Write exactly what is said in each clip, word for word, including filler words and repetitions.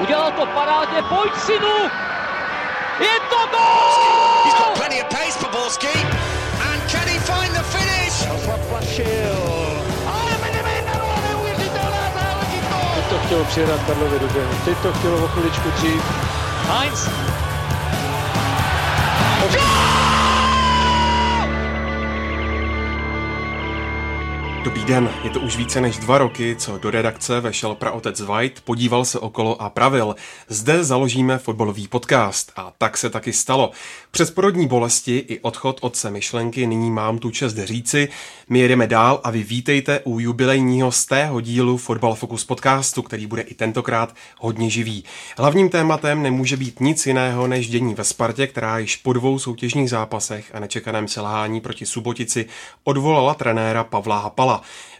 Udělal to parádně, pojď synu! Je to gól! He's got plenty of pace for Borski. And can he find the finish? Ale neuvěřitelná záležitost! Teď to chtělo přihrát Karlovy Duděny, teď to chtělo o chviličku dřív. Heinz! Dobrý den, je to už více než dva roky, co do redakce vešel praotec White, podíval se okolo a pravil. Zde založíme fotbalový podcast a tak se taky stalo. Přes porodní bolesti i odchod otce myšlenky nyní mám tu čest říci. My jedeme dál a vy vítejte u jubilejního stého dílu Fotbal Focus podcastu, který bude i tentokrát hodně živý. Hlavním tématem nemůže být nic jiného než dění ve Spartě, která již po dvou soutěžních zápasech a nečekaném selhání proti Subotici odvolala trenéra Pavla Hapala.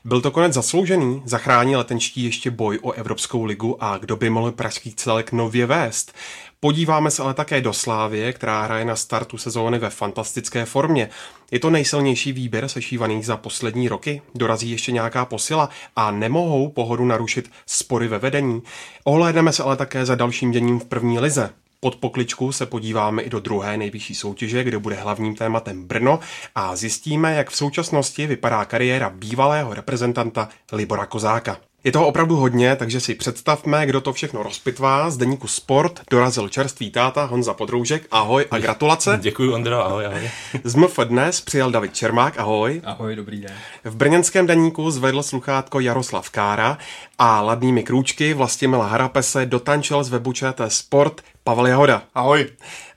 Byl to konec zasloužený, zachránil letenští ještě boj o Evropskou ligu a kdo by mohl pražský celek nově vést. Podíváme se ale také do Slavie, která hraje na startu sezóny ve fantastické formě. Je to nejsilnější výběr sešívaných za poslední roky, dorazí ještě nějaká posila a nemohou pohodu narušit spory ve vedení. Ohlédneme se ale také za dalším děním v první lize. Pod pokličku se podíváme i do druhé nejvyšší soutěže, kde bude hlavním tématem Brno a zjistíme, jak v současnosti vypadá kariéra bývalého reprezentanta Libora Kozáka. Je toho opravdu hodně, takže si představme, kdo to všechno rozpitvá. Z deníku Sport dorazil čerstvý táta Honza Podroužek. Ahoj a gratulace. Děkuji, Ondro, ahoj, ahoj. Z M F Dnes přijel David Čermák, ahoj. Ahoj, dobrý den. V brněnském deníku zvedl sluchátko Jaroslav Kára a ladnými krůčky Vlastimila Harapese dotančil z webu Č T Sport Pavel Jahoda. Ahoj.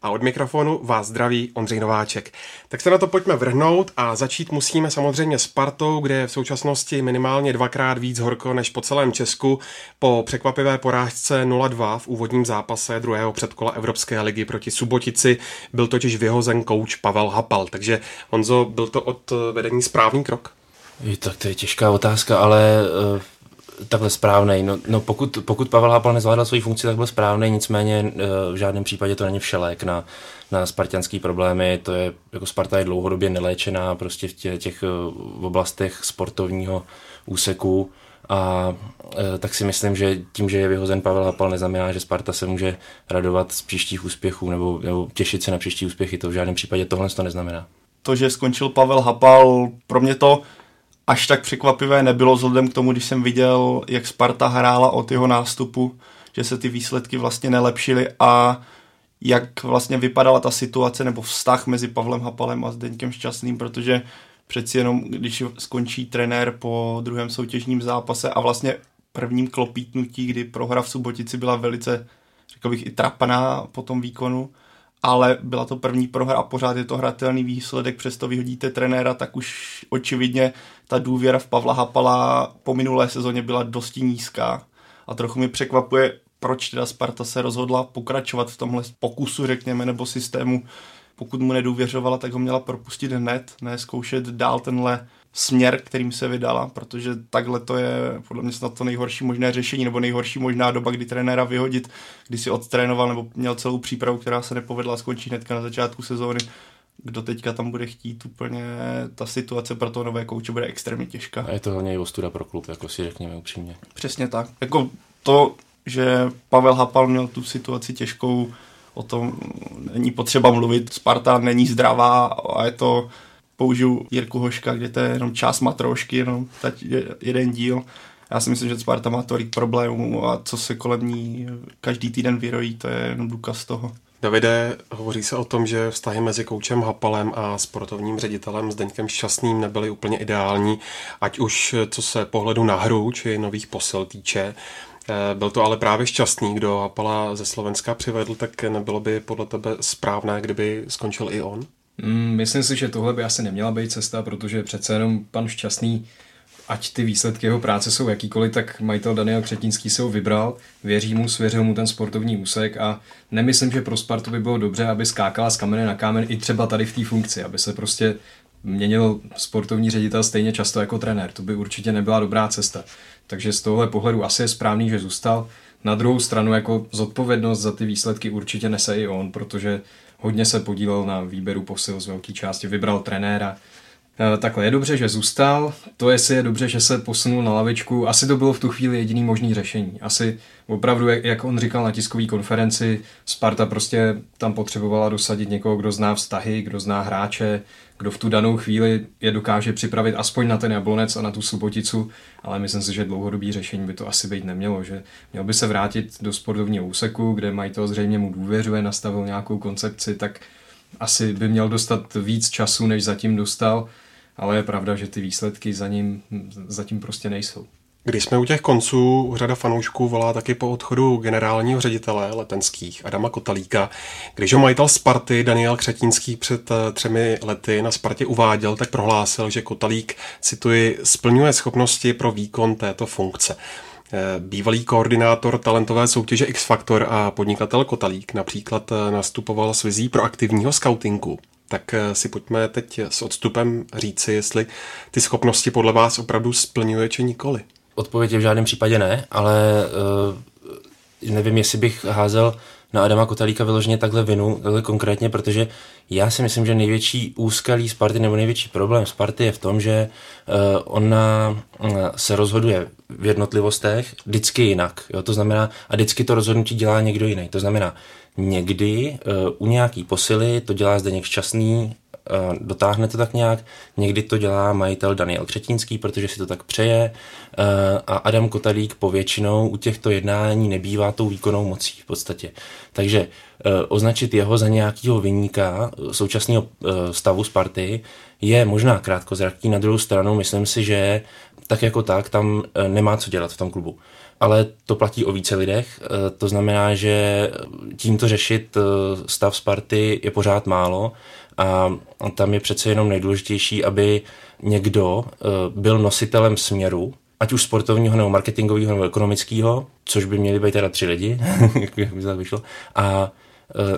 A od mikrofonu vás zdraví Ondřej Nováček. Tak se na to pojďme vrhnout a začít musíme samozřejmě Spartou, kde je v současnosti minimálně dvakrát víc horko než po celém Česku. Po překvapivé porážce nula dva v úvodním zápase druhého předkola Evropské ligy proti Subotici byl totiž vyhozen kouč Pavel Hapal. Takže Honzo, byl to od vedení správný krok? Je, tak to je těžká otázka, ale... Uh... Takhle správnej. No, no pokud, pokud Pavel Hapal nezvládal svoji funkci, tak byl správnej, nicméně v žádném případě to není všelék na, na spartianský problémy. To je, jako Sparta je dlouhodobě neléčená prostě v tě, těch v oblastech sportovního úseku a tak si myslím, že tím, že je vyhozen Pavel Hapal, neznamená, že Sparta se může radovat z příštích úspěchů nebo, nebo těšit se na příští úspěchy. To v žádném případě tohle to neznamená. To, že skončil Pavel Hapal, pro mě to až tak překvapivé nebylo vzhledem k tomu, když jsem viděl, jak Sparta hrála od jeho nástupu, že se ty výsledky vlastně nelepšily a jak vlastně vypadala ta situace nebo vztah mezi Pavlem Hapalem a Zdeňkem Šťastným, protože přeci jenom, když skončí trenér po druhém soutěžním zápase a vlastně prvním klopítnutí, kdy prohra v Subotici byla velice, řekl bych, i trapaná po tom výkonu, ale byla to první prohra a pořád je to hratelný výsledek, přesto vyhodíte trenéra, tak už očividně ta důvěra v Pavla Hapala po minulé sezóně byla dosti nízká. A trochu mi překvapuje, proč teda Sparta se rozhodla pokračovat v tomhle pokusu, řekněme, nebo systému. Pokud mu nedůvěřovala, tak ho měla propustit hned, ne zkoušet dál tenhle směr, kterým se vydala, protože takhle to je podle mě snad to nejhorší možné řešení nebo nejhorší možná doba, kdy trenéra vyhodit, kdy si odtrénoval nebo měl celou přípravu, která se nepovedla, skončí hnedka na začátku sezóny. Kdo teďka tam bude chtít, úplně ta situace pro toho nového kouče bude extrémně těžká. A je to hlavně i ostuda pro klub, jako si řekněme upřímně. Přesně tak. Jako to, že Pavel Hapal měl tu situaci těžkou, o tom není potřeba mluvit. Sparta není zdravá a je to, použiju Jirku Hoška, kde to je jenom část matroušky, jenom jeden díl. Já si myslím, že Sparta má tolik problémů a co se kolem ní každý týden vyrojí, to je jenom důkaz toho. Davide, hovoří se o tom, že vztahy mezi koučem Hapalem a sportovním ředitelem Zdeňkem Šťastným nebyly úplně ideální, ať už co se pohledu na hru či nových posil týče. Byl to ale právě Šťastný, kdo Hapala ze Slovenska přivedl, tak nebylo by podle tebe správné, kdyby skončil i on? Mm, myslím si, že tohle by asi neměla být cesta, protože přece jenom pan Šťastný, ať ty výsledky jeho práce jsou jakýkoliv, tak majitel Daniel Křetínský se ho vybral, věří mu, svěřil mu ten sportovní úsek a nemyslím, že pro Spartu by bylo dobře, aby skákala z kamene na kámen i třeba tady v té funkci, aby se prostě měnil sportovní ředitel stejně často jako trenér. To by určitě nebyla dobrá cesta. Takže z tohohle pohledu asi je správný, že zůstal. Na druhou stranu jako zodpovědnost za ty výsledky určitě nese i on, protože hodně se podílel na výběru posil z velké části, vybral trenéra, Takhle, je dobře, že zůstal, to jestli je dobře, že se posunul na lavičku, asi to bylo v tu chvíli jediný možný řešení. Asi opravdu, jak on říkal na tiskové konferenci, Sparta prostě tam potřebovala dosadit někoho, kdo zná vztahy, kdo zná hráče, kdo v tu danou chvíli je dokáže připravit aspoň na ten Jablonec a na tu Suboticu, ale myslím si, že dlouhodobý řešení by to asi být nemělo, že měl by se vrátit do sportovního úseku, kde majitel zřejmě mu důvěřuje, nastavil nějakou koncepci, tak asi by měl dostat víc času, než zatím dostal. Ale je pravda, že ty výsledky za ním zatím prostě nejsou. Když jsme u těch konců, řada fanoušků volá taky po odchodu generálního ředitele letenských Adama Kotalíka. Když ho majitel Sparty Daniel Křetínský před třemi lety na Spartě uváděl, tak prohlásil, že Kotalík, cituji, splňuje schopnosti pro výkon této funkce. Bývalý koordinátor talentové soutěže X-Factor a podnikatel Kotalík například nastupoval s vizí proaktivního skautingu. Tak si pojďme teď s odstupem říci, jestli ty schopnosti podle vás opravdu splňuje či nikoli. Odpověď je v žádném případě ne, ale uh, nevím, jestli bych házel na Adama Kotalíka vyloženě takhle vinu, takhle konkrétně, protože já si myslím, že největší úskalí Sparty nebo největší problém Sparty je v tom, že uh, ona uh, se rozhoduje v jednotlivostech vždycky jinak. Jo? To znamená, a vždycky to rozhodnutí dělá někdo jiný. To znamená, někdy uh, u nějaký posily to dělá Zdeněk Šťastný, uh, dotáhne to tak nějak, někdy to dělá majitel Daniel Křetínský, protože si to tak přeje uh, a Adam Kotalík povětšinou u těchto jednání nebývá tou výkonnou mocí v podstatě. Takže uh, označit jeho za nějakého viníka současného uh, stavu Sparty je možná krátkozraký, na druhou stranu myslím si, že tak jako tak tam uh, nemá co dělat v tom klubu. Ale to platí o více lidech, to znamená, že tímto řešit stav Sparty je pořád málo a tam je přece jenom nejdůležitější, aby někdo byl nositelem směru, ať už sportovního, nebo marketingového, nebo ekonomického, což by měli být teda tři lidi, jak by se tak vyšlo, a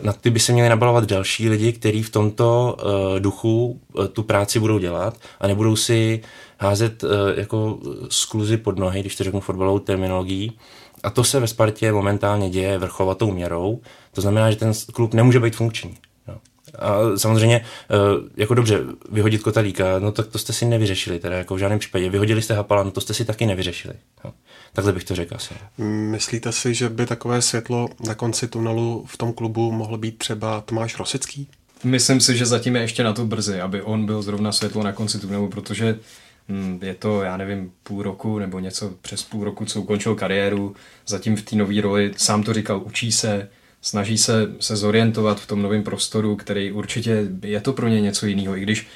na ty by se měli nabalovat další lidi, kteří v tomto duchu tu práci budou dělat a nebudou si házet jako skluzy pod nohy, když to řeknu fotbalovou terminologií. A to se ve Spartě momentálně děje vrchovatou měrou. To znamená, že ten klub nemůže být funkční. A samozřejmě, jako dobře, vyhodit Kotalíka, no tak to jste si nevyřešili, teda jako v žádném případě. Vyhodili jste Hapala, no to jste si taky nevyřešili. No, takhle bych to řekl asi. Myslíte si, že by takové světlo na konci tunelu v tom klubu mohl být třeba Tomáš Rosický? Myslím si, že zatím je ještě na to brzy, aby on byl zrovna světlo na konci tunelu, protože je to, já nevím, půl roku nebo něco přes půl roku, co ukončil kariéru, zatím v té nové roli, sám to říkal, učí se, snaží se, se zorientovat v tom novém prostoru, který určitě je to pro ně něco jiného. I když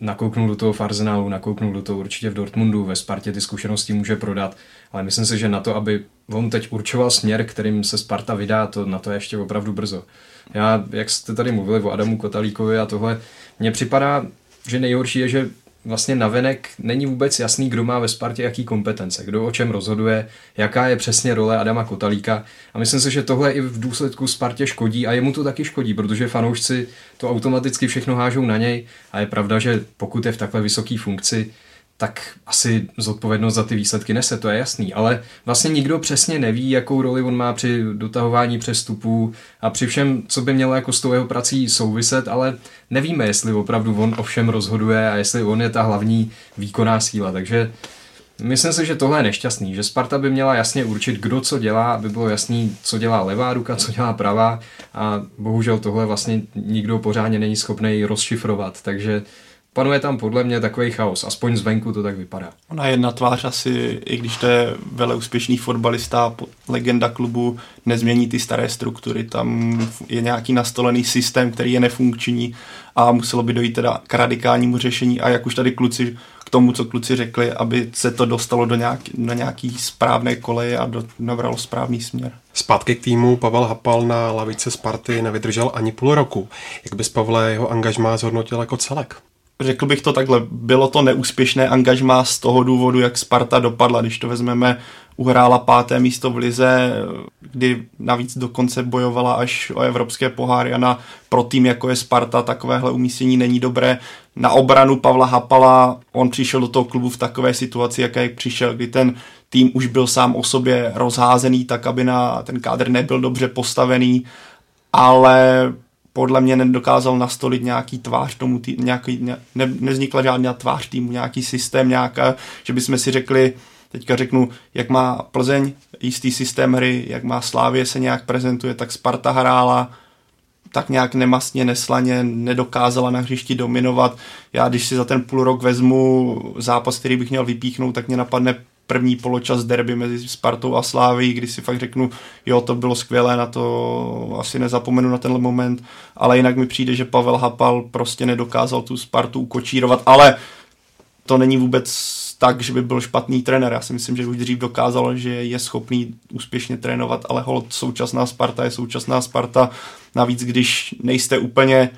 nakouknul do toho v Arsenálu, nakouknul do toho určitě v Dortmundu, ve Spartě ty zkušenosti může prodat, ale myslím si, že na to, aby on teď určoval směr, kterým se Sparta vydá, to na to je ještě opravdu brzo. Já, jak jste tady mluvili o Adamu Kotalíkovi a tohle, mně připadá, že nejhorší je, že vlastně navenek není vůbec jasný, kdo má ve Spartě jaký kompetence, kdo o čem rozhoduje, jaká je přesně role Adama Kotalíka. A myslím si, že tohle i v důsledku Spartě škodí a jemu to taky škodí, protože fanoušci to automaticky všechno hážou na něj a je pravda, že pokud je v takhle vysoké funkci, tak asi zodpovědnost za ty výsledky nese, to je jasný, ale vlastně nikdo přesně neví, jakou roli on má při dotahování přestupů a při všem, co by mělo jako s tou jeho prací souviset, ale nevíme, jestli opravdu on o všem rozhoduje a jestli on je ta hlavní výkonná síla, takže myslím si, že tohle je nešťastný, že Sparta by měla jasně určit, kdo co dělá, aby bylo jasný, co dělá levá ruka, co dělá pravá a bohužel tohle vlastně nikdo pořádně není schopný rozšifrovat, takže panuje tam podle mě takový chaos, aspoň zvenku to tak vypadá. Ona jedna tvář asi, i když to je veleúspěšný fotbalista, legenda klubu, nezmění ty staré struktury, tam je nějaký nastolený systém, který je nefunkční a muselo by dojít teda k radikálnímu řešení a jak už tady kluci, k tomu, co kluci řekli, aby se to dostalo do nějaký, na nějaký správné koleje a do, navralo správný směr. Zpátky k týmu, Pavel Hapal na lavice Sparty nevydržel ani půl roku. Jak bys, Pavle, jeho angažmá zhodnotil jako celek? Řekl bych to takhle, bylo to neúspěšné angažmá z toho důvodu, jak Sparta dopadla, když to vezmeme, uhrála páté místo v lize, kdy navíc dokonce bojovala až o evropské poháry a na, pro tým, jako je Sparta, takovéhle umístění není dobré. Na obranu Pavla Hapala, on přišel do toho klubu v takové situaci, jaké přišel, kdy ten tým už byl sám o sobě rozházený, tak aby na ten kádr nebyl dobře postavený, ale podle mě nedokázal nastolit nějaký tvář tomu týmu, nějaký, ne, nevznikla žádná tvář týmu, nějaký systém, nějaká, že bychom si řekli, teďka řeknu, jak má Plzeň jistý systém hry, jak má Slavie se nějak prezentuje, tak Sparta hrála tak nějak nemastně, neslaně, nedokázala na hřišti dominovat. Já když si za ten půl rok vezmu zápas, který bych měl vypíchnout, tak mě napadne první poločas derby mezi Spartou a Slavií, kdy si fakt řeknu, jo, to bylo skvělé, na to asi nezapomenu na tenhle moment, ale jinak mi přijde, že Pavel Hapal prostě nedokázal tu Spartu ukočírovat, ale to není vůbec tak, že by byl špatný trenér. Já si myslím, že už dřív dokázal, že je schopný úspěšně trénovat, ale holt současná Sparta je současná Sparta. Navíc, když nejste úplně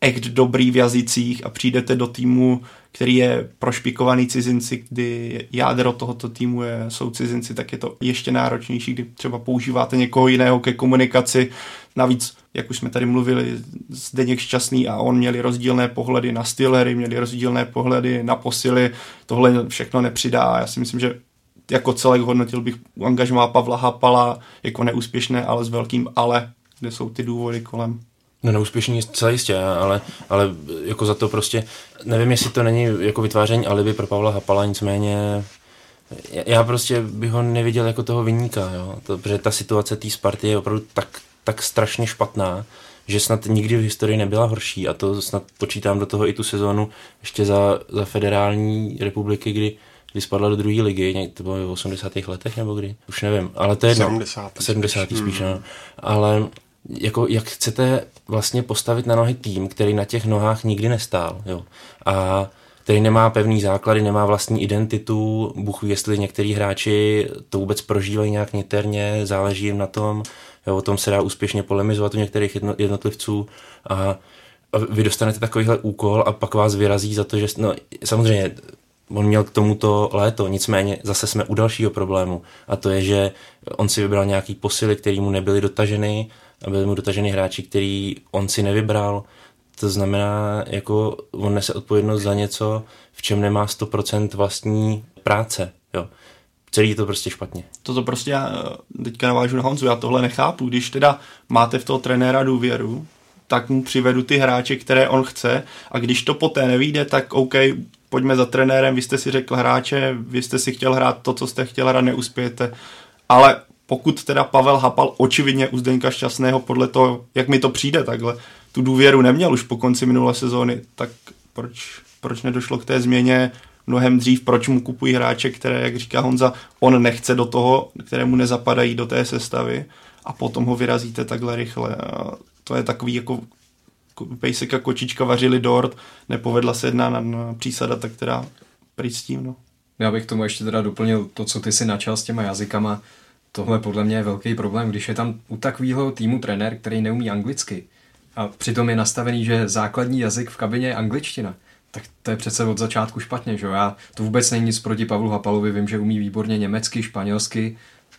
echt dobrý v jazycích a přijdete do týmu, který je prošpikovaný cizinci, kdy jádro tohoto týmu je, jsou cizinci, tak je to ještě náročnější, kdy třeba používáte někoho jiného ke komunikaci. Navíc, jak už jsme tady mluvili, Zdeněk Šťastný a on měli rozdílné pohledy na stylery, měli rozdílné pohledy na posily, tohle všechno nepřidá. Já si myslím, že jako celek hodnotil bych angažmá Pavla Hapala jako neúspěšné, ale s velkým ale, kde jsou ty důvody kolem. No neúspěšný celé jistě, ale, ale jako za to prostě, nevím, jestli to není jako vytváření alibi pro Pavla Hapala, nicméně já prostě bych ho neviděl jako toho viníka, jo? To, protože ta situace té Sparty je opravdu tak, tak strašně špatná, že snad nikdy v historii nebyla horší a to snad počítám do toho i tu sezonu ještě za, za federální republiky, kdy, kdy spadla do druhé ligy, někdy to bylo v osmdesátých letech nebo kdy, už nevím, ale to je jedno, sedmdesátých spíš, hmm. no. ale jako jak chcete vlastně postavit na nohy tým, který na těch nohách nikdy nestál, jo. A který nemá pevný základy, nemá vlastní identitu, Bůh ví, jestli některý hráči to vůbec prožívají nějak niterně, záleží jim na tom, jo, o tom se dá úspěšně polemizovat u některých jednotlivců a, a vy dostanete takovýhle úkol a pak vás vyrazí za to, že, no samozřejmě, on měl k tomuto léto, nicméně zase jsme u dalšího problému a to je, že on si vybral nějaký posily, který mu nebyly dotaženy a byli mu dotaženy hráči, který on si nevybral. To znamená, jako on nese odpovědnost za něco, v čem nemá sto procent vlastní práce. Jo. Celý je to prostě špatně. Toto prostě já teďka navážu na Honzu, já tohle nechápu. Když teda máte v toho trenéra důvěru, tak mu přivedu ty hráče, které on chce a když to poté nevyjde, tak OK, pojďme za trenérem, vy jste si řekl hráče, vy jste si chtěl hrát to, co jste chtěl hrát, neuspějete. Ale pokud teda Pavel Hapal očividně u Zdeňka Šťastného podle toho, jak mi to přijde takhle, tu důvěru neměl už po konci minulé sezóny, tak proč, proč nedošlo k té změně mnohem dřív, proč mu kupují hráče, které, jak říká Honza, on nechce do toho, které mu nezapadají do té sestavy a potom ho vyrazíte takhle rychle. A to je takový jako pejsek a kočička vařili dort, nepovedla se jedna na, na přísada, tak teda pryč s tím, no. Já bych tomu ještě teda doplnil to, co ty si načal s těma jazykama. Tohle podle mě je velký problém, když je tam u takového týmu trenér, který neumí anglicky a přitom je nastavený, že základní jazyk v kabině je angličtina, tak to je přece od začátku špatně, že jo? Já to vůbec není nic proti Pavlu Hapalovi, vím, že umí výborně německy, španělsky,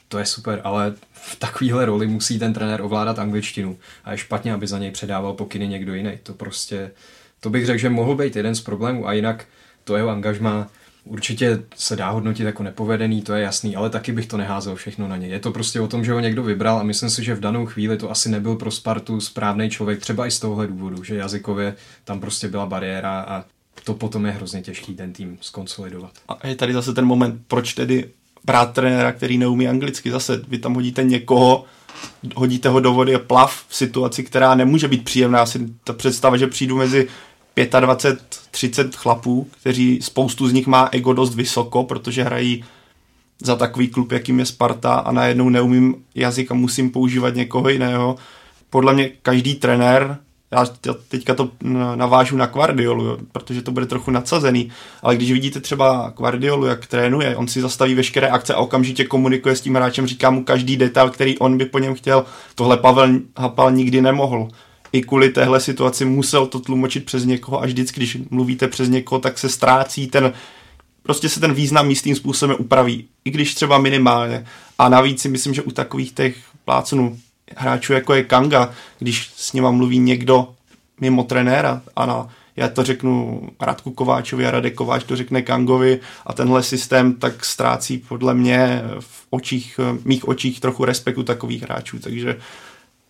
to je super, ale v takovéhle roli musí ten trenér ovládat angličtinu a je špatně, aby za něj předával pokyny někdo jiný. To prostě, to bych řekl, že mohl být jeden z problémů a jinak to jeho angažmá určitě se dá hodnotit jako nepovedený, to je jasný, ale taky bych to neházel všechno na něj. Je to prostě o tom, že ho někdo vybral a myslím si, že v danou chvíli to asi nebyl pro Spartu správný člověk, třeba i z tohohle důvodu, že jazykově tam prostě byla bariéra a to potom je hrozně těžký ten tým zkonsolidovat. A je tady zase ten moment, proč tedy brát trenéra, který neumí anglicky, zase vy tam hodíte někoho, hodíte ho do vody a plav v situaci, která nemůže být příjemná. Asi ta představa, že přijdu mezi dvacet pět třicet chlapů, kteří spoustu z nich má ego dost vysoko, protože hrají za takový klub, jakým je Sparta a najednou neumím jazyk a musím používat někoho jiného. Podle mě každý trenér, já teďka to navážu na Guardiolu, protože to bude trochu nadsazený, ale když vidíte třeba Guardiolu, jak trénuje, on si zastaví veškeré akce a okamžitě komunikuje s tím hráčem, říká mu každý detail, který on by po něm chtěl. Tohle Pavel Hapal nikdy nemohl. I kvůli téhle situaci musel to tlumočit přes někoho a vždycky, když mluvíte přes někoho, tak se ztrácí ten, prostě se ten význam místním způsobem upraví, i když třeba minimálně. A navíc si myslím, že u takových těch plácnů hráčů, jako je Kanga, když s něma mluví někdo mimo trenéra, ano, já to řeknu Radku Kováčovi a Radek Kováč to řekne Kangovi a tenhle systém tak ztrácí podle mě v očích, mých očích trochu respektu takových hráčů, takže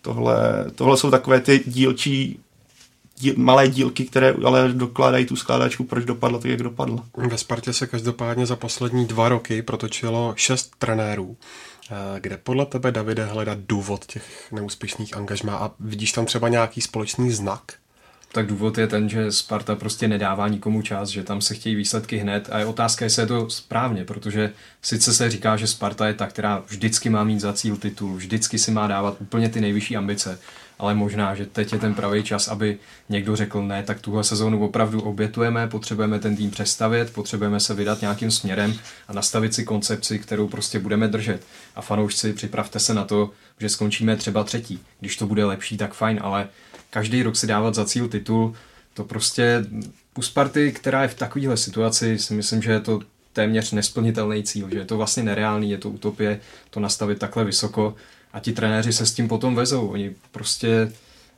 Tohle, tohle jsou takové ty dílčí, díl, malé dílky, které ale dokládají tu skládačku, proč dopadla tak, jak dopadla. Ve Spartě se každopádně za poslední dva roky protočilo šest trenérů. Kde podle tebe, Davide, hledat důvod těch neúspěšných angažmá a vidíš tam třeba nějaký společný znak? Tak důvod je ten, že Sparta prostě nedává nikomu čas, že tam se chtějí výsledky hned a je otázka, jestli je to správně, protože sice se říká, že Sparta je ta, která vždycky má mít za cíl titul, vždycky si má dávat úplně ty nejvyšší ambice, ale možná, že teď je ten pravý čas, aby někdo řekl ne, tak tuhle sezónu opravdu obětujeme, potřebujeme ten tým přestavět, potřebujeme se vydat nějakým směrem a nastavit si koncepci, kterou prostě budeme držet. A fanoušci, připravte se na to, že skončíme třeba třetí. Když to bude lepší, tak fajn, ale každý rok si dávat za cíl titul, to prostě u Sparty, která je v takovéhle situaci, si myslím, že je to téměř nesplnitelný cíl, že je to vlastně nereálný, je to utopie to nastavit takhle vysoko a ti trenéři se s tím potom vezou. Oni prostě,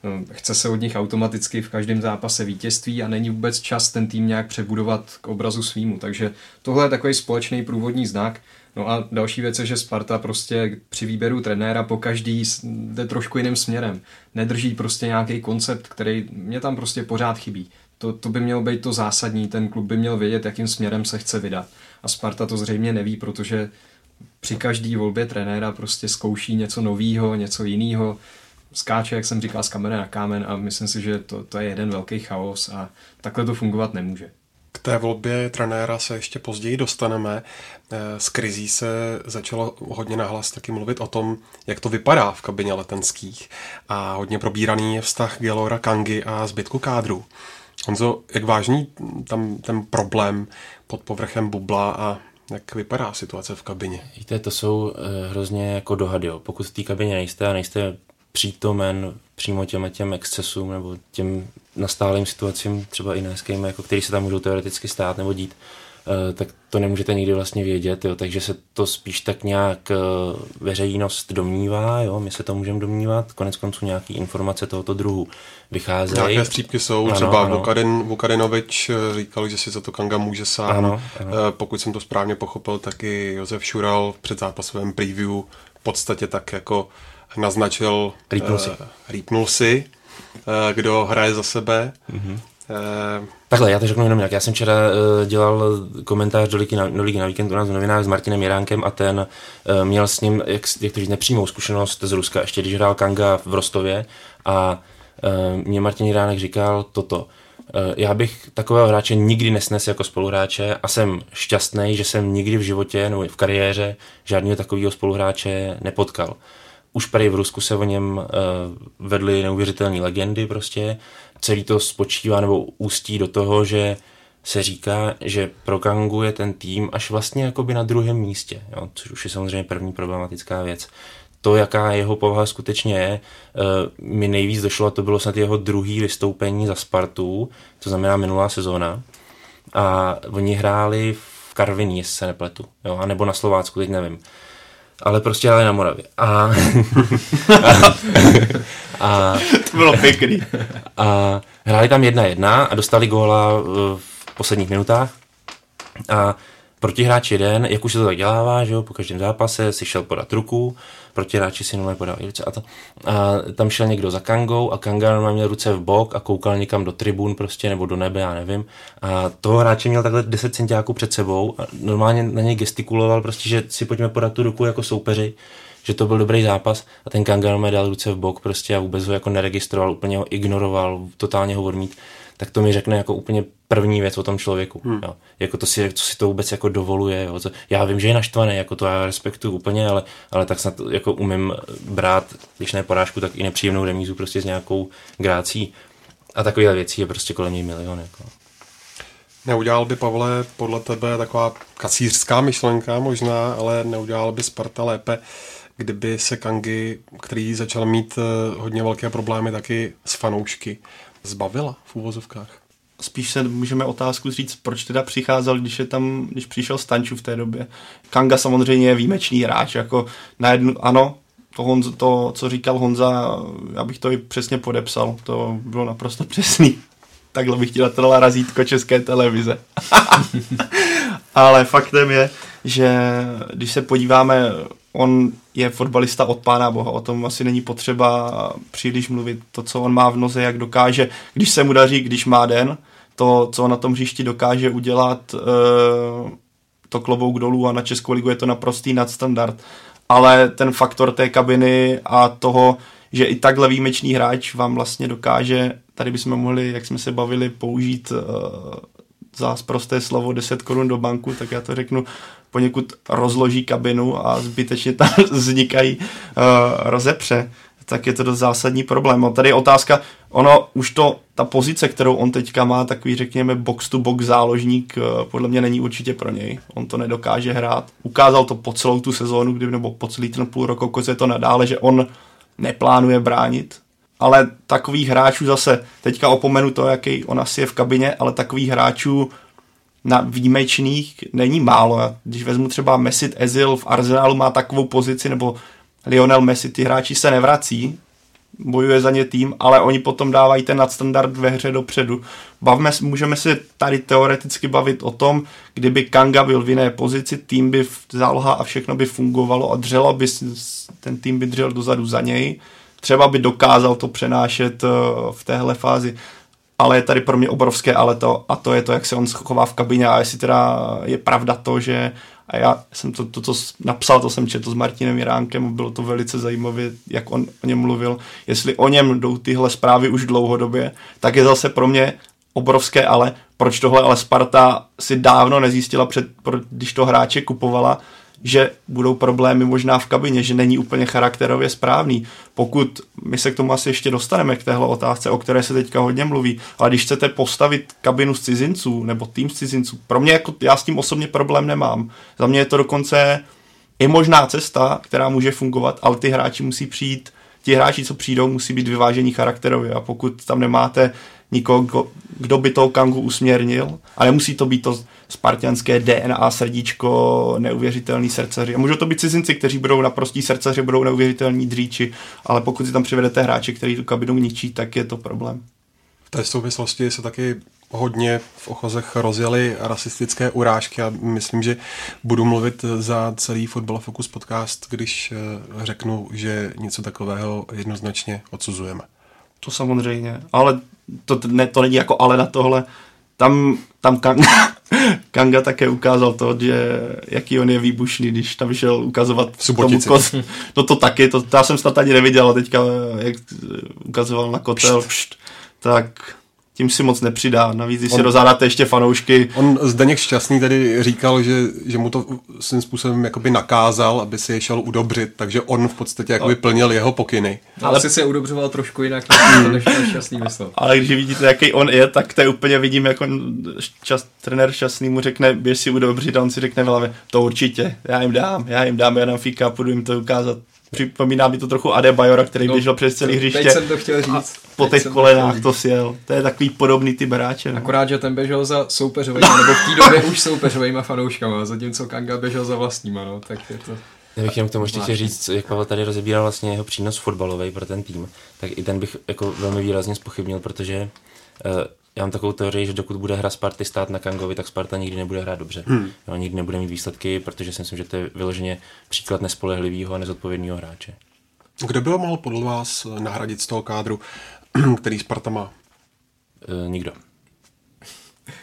no, chce se od nich automaticky v každém zápase vítězství a není vůbec čas ten tým nějak přebudovat k obrazu svýmu, takže tohle je takový společný průvodní znak. No a další věc je, že Sparta prostě při výběru trenéra po každý jde trošku jiným směrem. Nedrží prostě nějaký koncept, který mě tam prostě pořád chybí. To, to by mělo být to zásadní, ten klub by měl vědět, jakým směrem se chce vydat. A Sparta to zřejmě neví, protože při každý volbě trenéra prostě zkouší něco novýho, něco jiného. Skáče, jak jsem říkal, z kamene na kámen a myslím si, že to, to je jeden velký chaos a takhle to fungovat nemůže. K té volbě trenéra se ještě později dostaneme. S krizí se začalo hodně nahlas taky mluvit o tom, jak to vypadá v kabině letenských a hodně probíraný je vztah Guelora Kangy a zbytku kádru. Honzo, jak vážný tam ten problém pod povrchem bubla a jak vypadá situace v kabině? Víte, to jsou hrozně jako dohady. Jo. Pokud v té kabině nejste a nejste přítomen přímo těm, těm excesům nebo těm nastálým situacím, třeba i nehezkým, jako který se tam můžou teoreticky stát nebo dít, tak to nemůžete nikdy vlastně vědět, jo. Takže se to spíš tak nějak veřejnost domnívá, jo. My se to můžeme domnívat, konec konců nějaký informace tohoto druhu vycházejí. Nějaké střípky jsou, ano, třeba ano. Vukadin, Vukadinovič říkal, že si za to Kanga může sám, ano, ano. Pokud jsem to správně pochopil, taky Josef Šural v předzápasovém preview v podstatě tak jako naznačil, rýpnul si, uh, rýpnul si uh, kdo hraje za sebe. Mm-hmm. Uh, Takhle, já to řeknu jenom jak. Já jsem včera uh, dělal komentář do Ligy na, do Ligy na víkendu u nás v novinách s Martinem Jiránkem a ten uh, měl s ním, jak, jak to říct, nepřímou zkušenost z Ruska, ještě když hrál Kanga v Rostově a uh, mě Martin Jiránek říkal toto. Já bych takového hráče nikdy nesnesl jako spoluhráče a jsem šťastný, že jsem nikdy v životě nebo v kariéře žádného takového spoluhráče nepotkal. Už prý v Rusku se o něm vedly neuvěřitelné legendy prostě. Celý to spočívá nebo ústí do toho, že se říká, že pro Kangu je ten tým až vlastně jakoby na druhém místě, jo, což už je samozřejmě první problematická věc. To, jaká jeho povaha skutečně je, mi nejvíc došlo a to bylo snad jeho druhý vystoupení za Spartu, to znamená minulá sezóna. A oni hráli v Karviní, jestli se nepletu, jo, anebo na Slovácku, teď nevím. Ale prostě hráli na Moravě. A, a, a, to bylo pěkný. A hráli tam jedna jedna a dostali góla v posledních minutách. A protihráč jeden, jak už se to tak dělává, že jo, po každém zápase si šel podat ruku, protihráči si normálně podal ruce a to. A tam šel někdo za Kangou a Kanga normálně měl ruce v bok a koukal někam do tribun prostě, nebo do nebe, já nevím. A toho hráče měl takhle deset centiáků před sebou a normálně na něj gestikuloval prostě, že si pojďme podat tu ruku jako soupeři, že to byl dobrý zápas a ten Kanga normálně dal ruce v bok prostě a vůbec ho jako neregistroval, úplně ho ignoroval, totálně ho odmít. Tak to mi řekne jako úplně první věc o tom člověku. Hmm. Jo. Jako to si, co si to vůbec jako dovoluje. Jo. Já vím, že je naštvaný, jako to já respektuju úplně, ale, ale tak snad jako umím brát, když ne porážku, tak i nepříjemnou remízu prostě s nějakou grácí. A takovýhle věcí je prostě kolem něj milion. Jako. Neudělal by, Pavle, podle tebe taková kacířská myšlenka možná, ale neudělal by Sparta lépe, kdyby se Kangy, který začal mít hodně velké problémy taky s fanoušky, zbavila v úvozovkách. Spíš se můžeme otázku říct, proč teda přicházel, když je tam, když přišel Stanču v té době. Kanga samozřejmě je výjimečný hráč, jako na jednu, ano, to, Honzo, to, co říkal Honza, já bych to i přesně podepsal, to bylo naprosto přesný. Takhle bych ti dala razítko České televize. Ale faktem je, že když se podíváme on je fotbalista od Pána Boha, o tom asi není potřeba příliš mluvit. To, co on má v noze, jak dokáže, když se mu daří, když má den, to, co on na tom hřišti dokáže udělat, to klobouk dolů a na Českou ligu je to naprostý nadstandard. Ale ten faktor té kabiny a toho, že i takhle výjimečný hráč vám vlastně dokáže, tady bychom mohli, jak jsme se bavili, použít za prosté slovo deset korun do banku, tak já to řeknu, poněkud rozloží kabinu a zbytečně tam vznikají uh, rozepře, tak je to dost zásadní problém. A tady je otázka, ono už to, ta pozice, kterou on teďka má, takový řekněme box to box záložník, uh, podle mě není určitě pro něj. On to nedokáže hrát. Ukázal to po celou tu sezónu, kdy, nebo po celý ten půl roku, koze to nadále, že on neplánuje bránit. Ale takových hráčů zase, teďka opomenu to, jaký on asi je v kabině, ale takových hráčů na výjimečných není málo. Když vezmu třeba Mesut Özil, v Arsenalu má takovou pozici, nebo Lionel Messi, ty hráči se nevrací, bojuje za ně tým, ale oni potom dávají ten nadstandard ve hře dopředu. Bavme, můžeme se tady teoreticky bavit o tom, kdyby Kanga byl v jiné pozici, tým by záloha a všechno by fungovalo a dřelo by, ten tým by dřel dozadu za něj. Třeba by dokázal to přenášet v téhle fázi. Ale je tady pro mě obrovské ale to, a to je to, jak se on schová v kabině a jestli teda je pravda to, že a já jsem to, to co napsal, to jsem četl s Martinem Jiránkem, bylo to velice zajímavé, jak on o něm mluvil. Jestli o něm jdou tyhle zprávy už dlouhodobě, tak je zase pro mě obrovské ale. Proč tohle ale Sparta si dávno nezjistila, před, když to hráče kupovala, že budou problémy možná v kabině, že není úplně charakterově správný. Pokud my se k tomu asi ještě dostaneme, k téhle otázce, o které se teďka hodně mluví, ale když chcete postavit kabinu z cizinců nebo tým z cizinců, pro mě, jako já s tím osobně problém nemám. Za mě je to dokonce i možná cesta, která může fungovat, ale ty hráči musí přijít, ti hráči, co přijdou, musí být vyvážení charakterově a pokud tam nemáte nikoho, kdo by toho Kangu usměrnil, a nemusí to být to spartianské D N A, srdíčko, neuvěřitelný srdcaři. A můžou to být cizinci, kteří budou naprostí srdcaři, budou neuvěřitelní dříči, ale pokud si tam přivedete hráče, který tu kabinu ničí, tak je to problém. V té souvislosti se taky hodně v ochozech rozjeli rasistické urážky a myslím, že budu mluvit za celý Fotbal Focus podcast, když řeknu, že něco takového jednoznačně odsuzujeme. To samozřejmě, ale to, ne, to není jako ale na tohle. Tam, tam Kanga, Kanga také ukázal to, že jaký on je výbušný, když tam šel ukazovat v Subotici. No to taky, to, to já jsem snad ani neviděl, teďka jak ukazoval na kotel, pšt. Pšt, tak tím si moc nepřidá. Navíc, když on, si rozádáte ještě fanoušky. On Zdeněk Šťastný tady říkal, že, že mu to svým způsobem jakoby nakázal, aby si je šel udobřit, takže on v podstatě jakoby plnil jeho pokyny. Ale asi se udobřoval trošku jinak, než ten Šťastný myslel. Ale když vidíte, jaký on je, tak to je úplně vidím, jak on, šťast, trenér Šťastný mu řekne, běž si udobřit a on si řekne v hlavě, to určitě, já jim dám, já jim dám, já dám fíka, půjdu jim to ukázat. Připomíná mi to trochu Adebayora, který no, běžel přes celý hřiště jsem to chtěl říct. A po těch kolenách to, to sjel. To je takový podobný typ hráče. No. Akorát, že ten běžel za soupeřovejma, nebo v té době už soupeřovejma fanouškama, zatímco Kanga běžel za vlastníma, no, tak je to... Já bych jenom k tomu ještě chtěl říct, jak Pavel tady rozebíral vlastně jeho přínos fotbalový pro ten tým, tak i ten bych jako velmi výrazně zpochybnil, protože uh, já mám takovou teorii, že dokud bude hra Sparty stát na Kangovi, tak Sparta nikdy nebude hrát dobře. Hmm. Jo, nikdy nebude mít výsledky, protože si myslím, že to je vyloženě příklad nespolehlivého a nezodpovědného hráče. Kdo by ho mohl podle vás nahradit z toho kádru, který Sparta má? E, nikdo.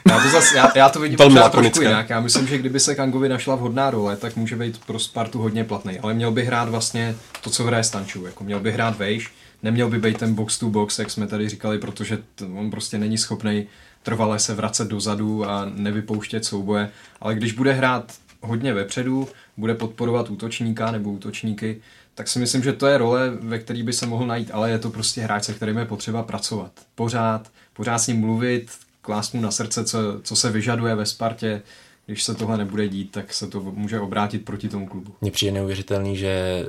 Já to, zas, já, já to vidím možná trošku jinak. Já myslím, že kdyby se Kangovi našla vhodná role, tak může být pro Spartu hodně platný. Ale měl by hrát vlastně to, co hraje Stančů. Jako měl by hrát vejš. Neměl by být ten box to box, jak jsme tady říkali, protože on prostě není schopný trvale se vracet dozadu a nevypouštět souboje. Ale když bude hrát hodně vepředu, bude podporovat útočníka nebo útočníky, tak si myslím, že to je role, ve který by se mohl najít, ale je to prostě hráč, se kterým je potřeba pracovat. Pořád, pořád s ním mluvit, klást mu na srdce, co, co se vyžaduje ve Spartě. Když se tohle nebude dít, tak se to může obrátit proti tomu klubu. Mně přijde neuvěřitelný, že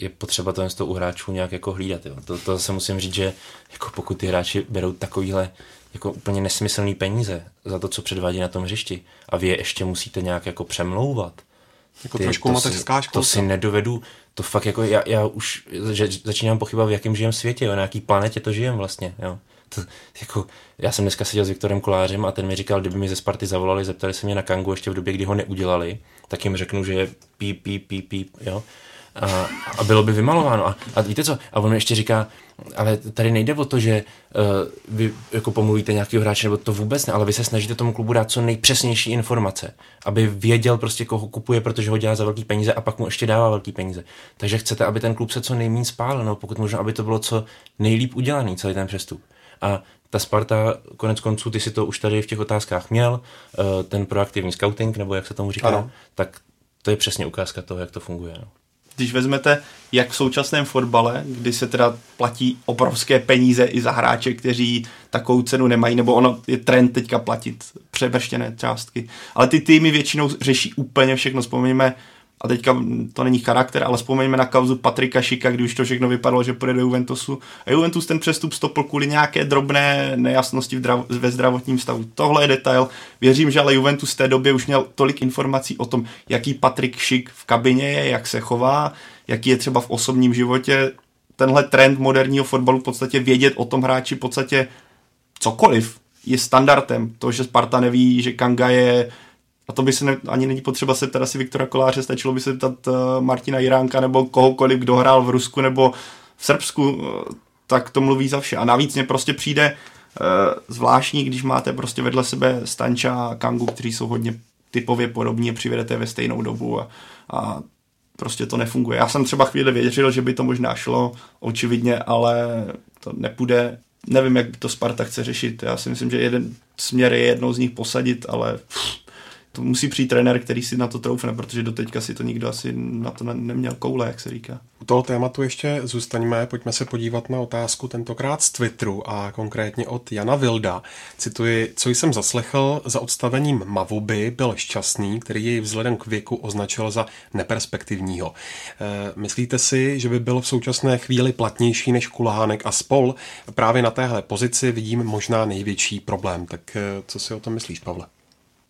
je potřeba to jen z toho u hráčů nějak jako hlídat. Jo. To, to se musím říct, že jako pokud ty hráči berou takovýhle jako úplně nesmyslný peníze za to, co předvádí na tom hřišti a vy je ještě musíte nějak jako přemlouvat, Jako ty, trošku mateřská školka. To si nedovedu, to fakt jako, já, já už začínám pochybovat, v jakém žijem světě, jo, na jaký planetě to žijem vlastně, jo. To, jako, já jsem dneska seděl s Viktorem Kolářem a ten mi říkal, kdyby mi ze Sparty zavolali, zeptali se mě na Kangu ještě v době, kdy ho neudělali, tak jim řeknu, že je píp, píp, píp, píp, jo. A, a bylo by vymalováno. A, a víte co? A on mi ještě říká, ale tady nejde o to, že uh, vy jako pomluvíte nějakého hráče, nebo to vůbec ne, ale vy se snažíte tomu klubu dát co nejpřesnější informace, aby věděl prostě, koho kupuje, protože ho dělá za velký peníze a pak mu ještě dává velký peníze. Takže chcete, aby ten klub se co nejméně spálil, no, pokud možno, aby to bylo co nejlíp udělaný, celý ten přestup. A ta Sparta, konec konců, ty si to už tady v těch otázkách měl, uh, ten proaktivní scouting, nebo jak se tomu říká, ano. Tak to je přesně ukázka toho, jak to funguje. No. Když vezmete, jak v současném fotbale, kdy se teda platí obrovské peníze i za hráče, kteří takovou cenu nemají, nebo ono je trend teďka platit převrštěné částky. Ale ty týmy většinou řeší úplně všechno. Vzpomeňme, a teďka to není charakter, ale vzpomeňme na kauzu Patrika Šika, kdy už to všechno vypadalo, že půjde do Juventusu. A Juventus ten přestup stopl kvůli nějaké drobné nejasnosti v drav- ve zdravotním stavu. Tohle je detail. Věřím, že ale Juventus v té době už měl tolik informací o tom, jaký Patrik Šik v kabině je, jak se chová, jaký je třeba v osobním životě. Tenhle trend moderního fotbalu, v podstatě vědět o tom hráči v podstatě cokoliv, je standardem. To, že Sparta neví, že Kanga je... A to by se ne, ani není potřeba se ptat asi Viktora Koláře, stačilo by se ptat uh, Martina Jiránka nebo kohokoliv, kdo hrál v Rusku nebo v Srbsku, uh, tak to mluví za vše. A navíc mě prostě přijde uh, zvláštní, když máte prostě vedle sebe Stanča a Kangu, kteří jsou hodně typově podobní, přivedete ve stejnou dobu a, a prostě to nefunguje. Já jsem třeba chvíli věřil, že by to možná šlo, očividně, ale to nepůjde. Nevím, jak to Sparta chce řešit. Já si myslím, že jeden směr je jednou z nich posadit, ale... To musí přijít trenér, který si na to troufne, protože doteďka si to nikdo asi na to neměl koule, jak se říká. U toho tématu ještě zůstaňme, pojďme se podívat na otázku tentokrát z Twitteru a konkrétně od Jana Vilda. Cituji, co jsem zaslechl, za odstavením Mavuby byl Šťastný, který jej vzhledem k věku označil za neperspektivního. E, myslíte si, že by byl v současné chvíli platnější než Kulhánek a spol? Právě na téhle pozici vidím možná největší problém. Tak e, co si o tom myslíš, Pavle?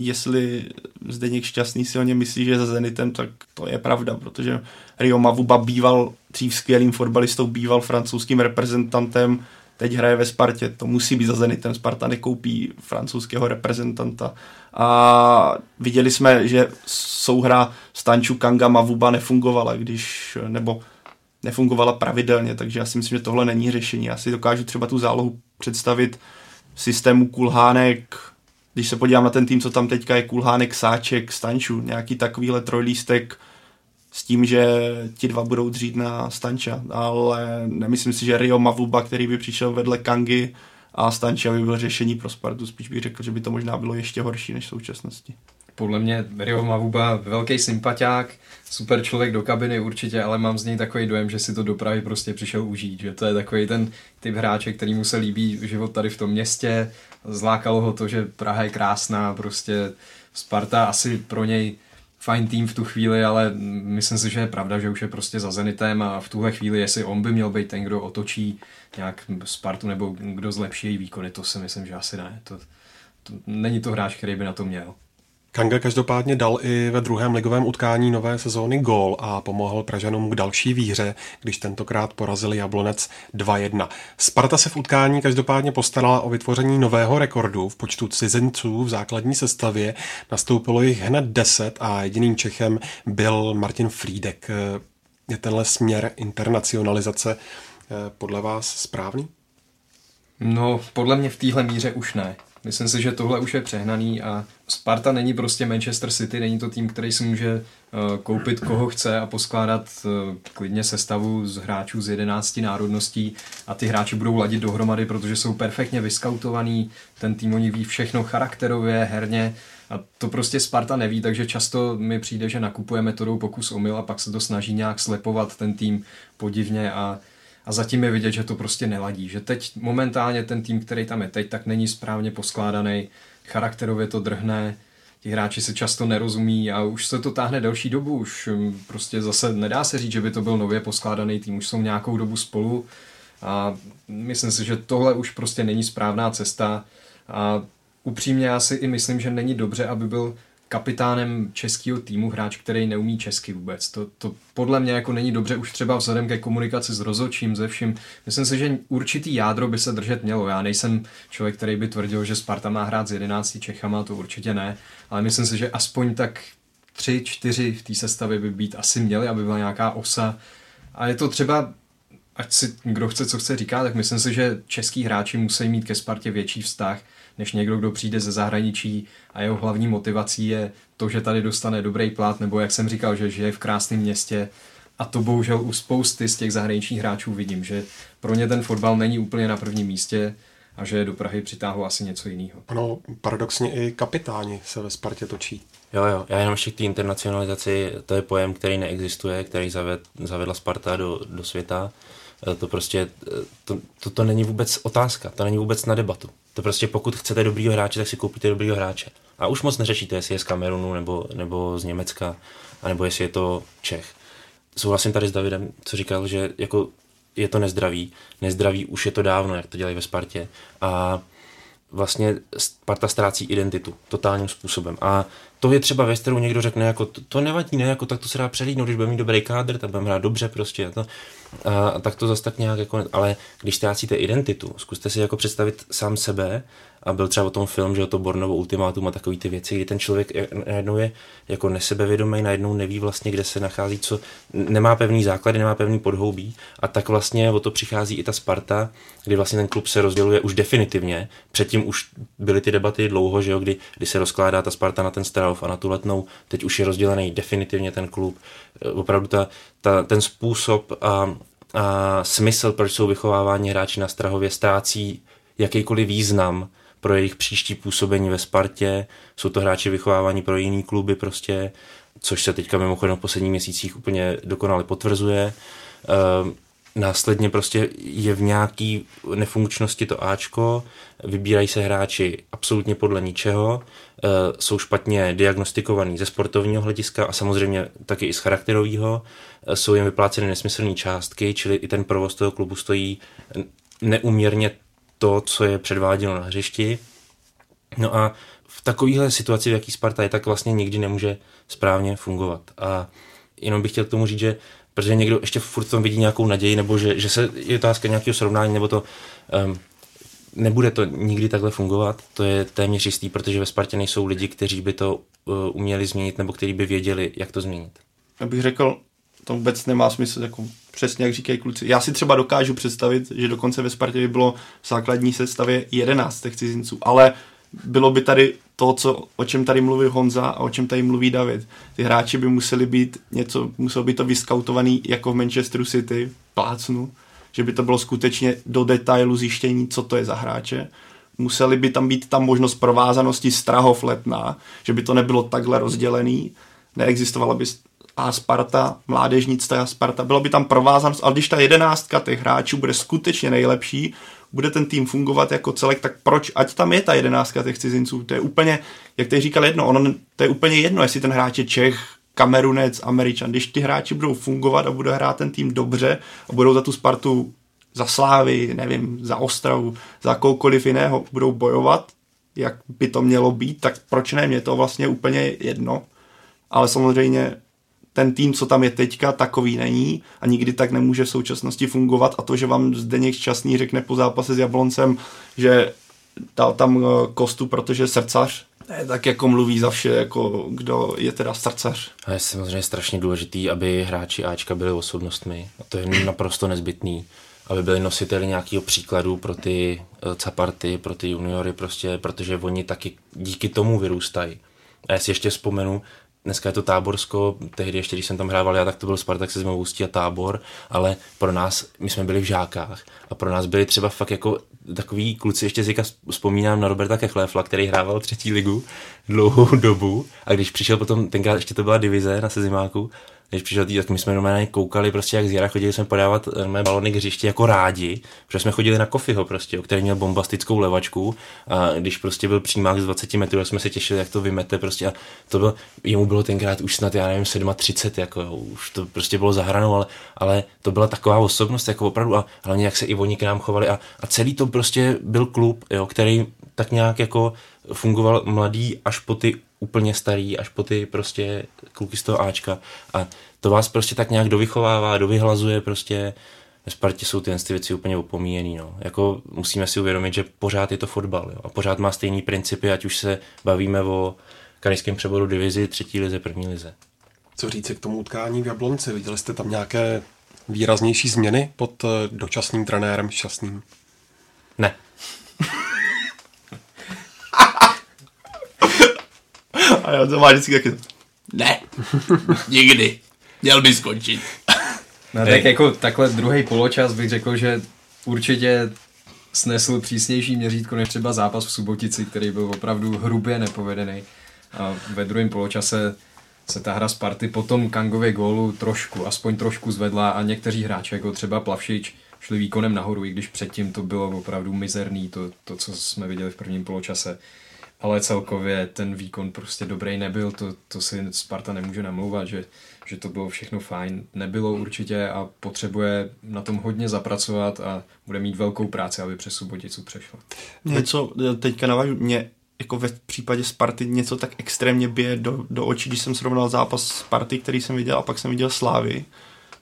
Jestli Zdeněk Šťastný si o něm myslí, že je za Zenitem, tak to je pravda, protože Rio Mavuba býval dřív skvělým fotbalistou, býval francouzským reprezentantem, teď hraje ve Spartě, to musí být za Zenitem, Sparta nekoupí francouzského reprezentanta. A viděli jsme, že souhra Stanču, Kanga, Mavuba nefungovala, když, nebo nefungovala pravidelně, takže já si myslím, že tohle není řešení. Já si dokážu třeba tu zálohu představit v systému Kulhánek. Když se podívám na ten tým, co tam teďka je, Kulhánek, Sáček, Stanču, nějaký takovýhle trojlístek s tím, že ti dva budou dřít na Stanča, ale nemyslím si, že Rio Mavuba, který by přišel vedle Kangy a Stanča, by byl řešení pro Spartu, spíš bych řekl, že by to možná bylo ještě horší než v současnosti. Podle mě Rio Mavuba, velký sympatiák, super člověk do kabiny určitě, ale mám z něj takový dojem, že si to do Prahy prostě přišel užít, že to je takový ten typ hráče, který mu se líbí život tady v tom městě, zlákalo ho to, že Praha je krásná, prostě Sparta asi pro něj fajn tým v tu chvíli, ale myslím si, že je pravda, že už je prostě za Zenitem a v tuhle chvíli, jestli on by měl být ten, kdo otočí nějak Spartu nebo kdo zlepší její výkony, to si myslím, že asi ne, to, to není to hráč, který by na to měl. Kanga každopádně dal i ve druhém ligovém utkání nové sezóny gól a pomohl Pražanům k další výhře, když tentokrát porazili Jablonec dva jedna. Sparta se v utkání každopádně postarala o vytvoření nového rekordu v počtu cizinců v základní sestavě. Nastoupilo jich hned deset a jediným Čechem byl Martin Frýdek. Je tenhle směr internacionalizace podle vás správný? No, podle mě v téhle míře už ne. Myslím si, že tohle už je přehnaný a Sparta není prostě Manchester City, není to tým, který si může koupit koho chce a poskládat klidně sestavu z hráčů z jedenácti národností a ty hráči budou ladit dohromady, protože jsou perfektně vyskautovaný, ten tým o nich ví všechno charakterově, herně a to prostě Sparta neví, takže často mi přijde, že nakupuje metodou pokus omyl a pak se to snaží nějak slepovat ten tým podivně a A zatím je vidět, že to prostě neladí, že teď momentálně ten tým, který tam je teď, tak není správně poskládaný, charakterově to drhne, ti hráči se často nerozumí a už se to táhne delší dobu, už prostě zase nedá se říct, že by to byl nově poskládaný tým, už jsou nějakou dobu spolu a myslím si, že tohle už prostě není správná cesta a upřímně já si i myslím, že není dobře, aby byl kapitánem českého týmu hráč, který neumí česky vůbec. To, to podle mě jako není dobře už třeba vzhledem ke komunikaci s rozhodčím, ze vším. Myslím si, že určitý jádro by se držet mělo. Já nejsem člověk, který by tvrdil, že Sparta má hrát s jedenácti Čechama, to určitě ne, ale myslím si, že aspoň tak tři, čtyři v té sestavě by být asi měli, aby byla nějaká osa. A je to třeba, ať si kdo chce, co chce říkat, tak myslím si, že český hráči musí mít ke Spartě větší vztah, než někdo, kdo přijde ze zahraničí a jeho hlavní motivací je to, že tady dostane dobrý plat, nebo jak jsem říkal, že žije v krásném městě. A to bohužel u spousty z těch zahraničních hráčů vidím, že pro ně ten fotbal není úplně na prvním místě a že do Prahy přitáhlo asi něco jiného. Ano, paradoxně i kapitáni se ve Spartě točí. Jo, jo, já jenom ještě k té internacionalizaci, to je pojem, který neexistuje, který zaved, zavedla Sparta do, do světa. To prostě, to, to, to není vůbec otázka, to není vůbec na debatu. To prostě pokud chcete dobrýho hráče, tak si koupíte dobrýho hráče. A už moc neřešíte, jestli je z Kamerunu nebo, nebo z Německa, anebo jestli je to Čech. Souhlasím tady s Davidem, co říkal, že jako je to nezdravý. Nezdravý už je to dávno, jak to dělají ve Spartě. A vlastně Sparta ztrácí identitu totálním způsobem. A to je třeba věc, kterou někdo řekne, jako to, to nevadí, ne, jako tak to se dá přelídnout, když budeme mít dobrý kádr, tak budeme hrát dobře prostě. A, to, a, a tak to zase tak nějak jako, ale když ztrácíte identitu, zkuste si jako představit sám sebe, a byl třeba o tom film, že o to Bornovo ultimátum a takový ty věci, kdy ten člověk najednou je jako nesebevědomý, najednou neví vlastně, kde se nachází, co nemá pevný základy, nemá pevný podhoubí a tak vlastně o to přichází i ta Sparta, kdy vlastně ten klub se rozděluje už definitivně. Předtím už byly ty debaty dlouho, že jo, kdy, kdy se rozkládá ta Sparta na ten Straov a na tu Letnou, teď už je rozdělený definitivně ten klub. Opravdu ta, ta, ten způsob a, a smysl, proč jsou vychováváni hráči na Strahově, ztrácí jakýkoliv význam pro jejich příští působení ve Spartě, jsou to hráči vychovávání pro jiný kluby prostě, což se teďka mimochodem v posledních měsících úplně dokonale potvrzuje. Ehm, následně prostě je v nějaký nefunkčnosti to Ačko, vybírají se hráči absolutně podle ničeho, ehm, jsou špatně diagnostikovaní ze sportovního hlediska a samozřejmě taky i z charakterového, ehm, jsou jim vypláceny nesmyslné částky, čili i ten provoz toho klubu stojí neúměrně to, co je předváděno na hřišti. No a v takovéhle situaci, v jaký Sparta je, tak vlastně nikdy nemůže správně fungovat. A jenom bych chtěl k tomu říct, že protože někdo ještě furt v tom vidí nějakou naději, nebo že, že se je otázka nějakého srovnání, nebo to um, nebude to nikdy takhle fungovat, to je téměř jistý, protože ve Spartě nejsou lidi, kteří by to uh, uměli změnit, nebo kteří by věděli, jak to změnit. Já bych řekl, to vůbec nemá smysl, jako přesně jak říkají kluci. Já si třeba dokážu představit, že dokonce ve Spartě by bylo v základní sestavě jedenáct těch cizinců, ale bylo by tady to, co, o čem tady mluví Honza a o čem tady mluví David. Ty hráči by museli být něco, muselo by to vyskautovaný jako v Manchesteru City, plácnu, že by to bylo skutečně do detailu zjištění, co to je za hráče. Museli by tam být ta možnost provázanosti Strahov Letná, že by to nebylo takhle rozdělený, neexistovala by a Sparta, mládežnictva a Sparta, byla by tam provázanost, ale když ta jedenáctka těch hráčů bude skutečně nejlepší, bude ten tým fungovat jako celek, tak proč, ať tam je ta jedenáctka těch cizinců, to je úplně, jak teď říkal jedno, ono, to je úplně jedno, jestli ten hráč je Čech, Kamerunec, Američan, když ty hráči budou fungovat a bude hrát ten tým dobře a budou za tu Spartu, za Slávy, nevím, za Ostravu, za koukoliv jiného, budou bojovat, jak by to mělo být, tak proč ne, mě to vlastně úplně jedno, ale samozřejmě ten tým, co tam je teďka, takový není a nikdy tak nemůže v současnosti fungovat a to, že vám Zdeněk Šťastný řekne po zápase s Jabloncem, že dal tam Kostu, protože srdcař, ne, tak jako mluví za vše, jako kdo je teda srdcař. A je samozřejmě strašně důležitý, aby hráči Ačka byli osobnostmi a to je naprosto nezbytný, aby byli nositeli nějakého příkladu pro ty caparty, pro ty juniory prostě, protože oni taky díky tomu vyrůstají. A já si ještě vzpomenu, dneska je to Táborsko, tehdy ještě, když jsem tam hrával já, tak to byl Spartak se Zimovoustí a Tábor, ale pro nás, my jsme byli v Žákách a pro nás byli třeba fakt jako takový kluci, ještě zjika vzpomínám na Roberta Kechléfla, který hrával třetí ligu dlouhou dobu a když přišel potom, tenkrát ještě to byla divize na Sezimáku, když přišel tý, tak my jsme normálně koukali prostě jak z jara, chodili jsme podávat normálně balony k hřišti jako rádi, protože jsme chodili na Kofiho prostě, který měl bombastickou levačku a když prostě byl přímák z dvacet metrů, jsme se těšili, jak to vymete prostě a to bylo, jemu bylo tenkrát už snad, já nevím, třicet sedm, jako jo, už to prostě bylo za hranou, ale, ale to byla taková osobnost, jako opravdu a hlavně jak se i oni k nám chovali a, a celý to prostě byl klub, jo, který tak nějak jako fungoval mladý až po ty úplně starý až po ty prostě kluky z toho Ačka. A to vás prostě tak nějak dovychovává, dovyhlazuje prostě. Ve Spartě jsou ty věci úplně opomíjený. No. Jako musíme si uvědomit, že pořád je to fotbal. Jo. A pořád má stejný principy, ať už se bavíme o krajském přeboru divizi, třetí lize, první lize. Co říct k tomu utkání v Jablonci? Viděli jste tam nějaké výraznější změny pod dočasným trenérem Šťastným? Ne. A já to má vždycky taky. Ne. Nikdy. Měl by skončit. No, tak jako takhle druhý poločas bych řekl, že určitě snesl přísnější měřítko než třeba zápas v Subotici, který byl opravdu hrubě nepovedený. A ve druhém poločase se ta hra Sparty po tom Kangově gólu trošku, aspoň trošku zvedla a někteří hráči, jako třeba Plavšič, šli výkonem nahoru, i když předtím to bylo opravdu mizerný, to, to co jsme viděli v prvním poločase. Ale celkově ten výkon prostě dobrý nebyl, to, to si Sparta nemůže namlouvat, že, že to bylo všechno fajn. Nebylo určitě a potřebuje na tom hodně zapracovat a bude mít velkou práci, aby přes Suboticu přešla. Něco teďka navážu, mě jako ve případě Sparty něco tak extrémně bije do, do očí, když jsem srovnal zápas Sparty, který jsem viděl, a pak jsem viděl Slávy,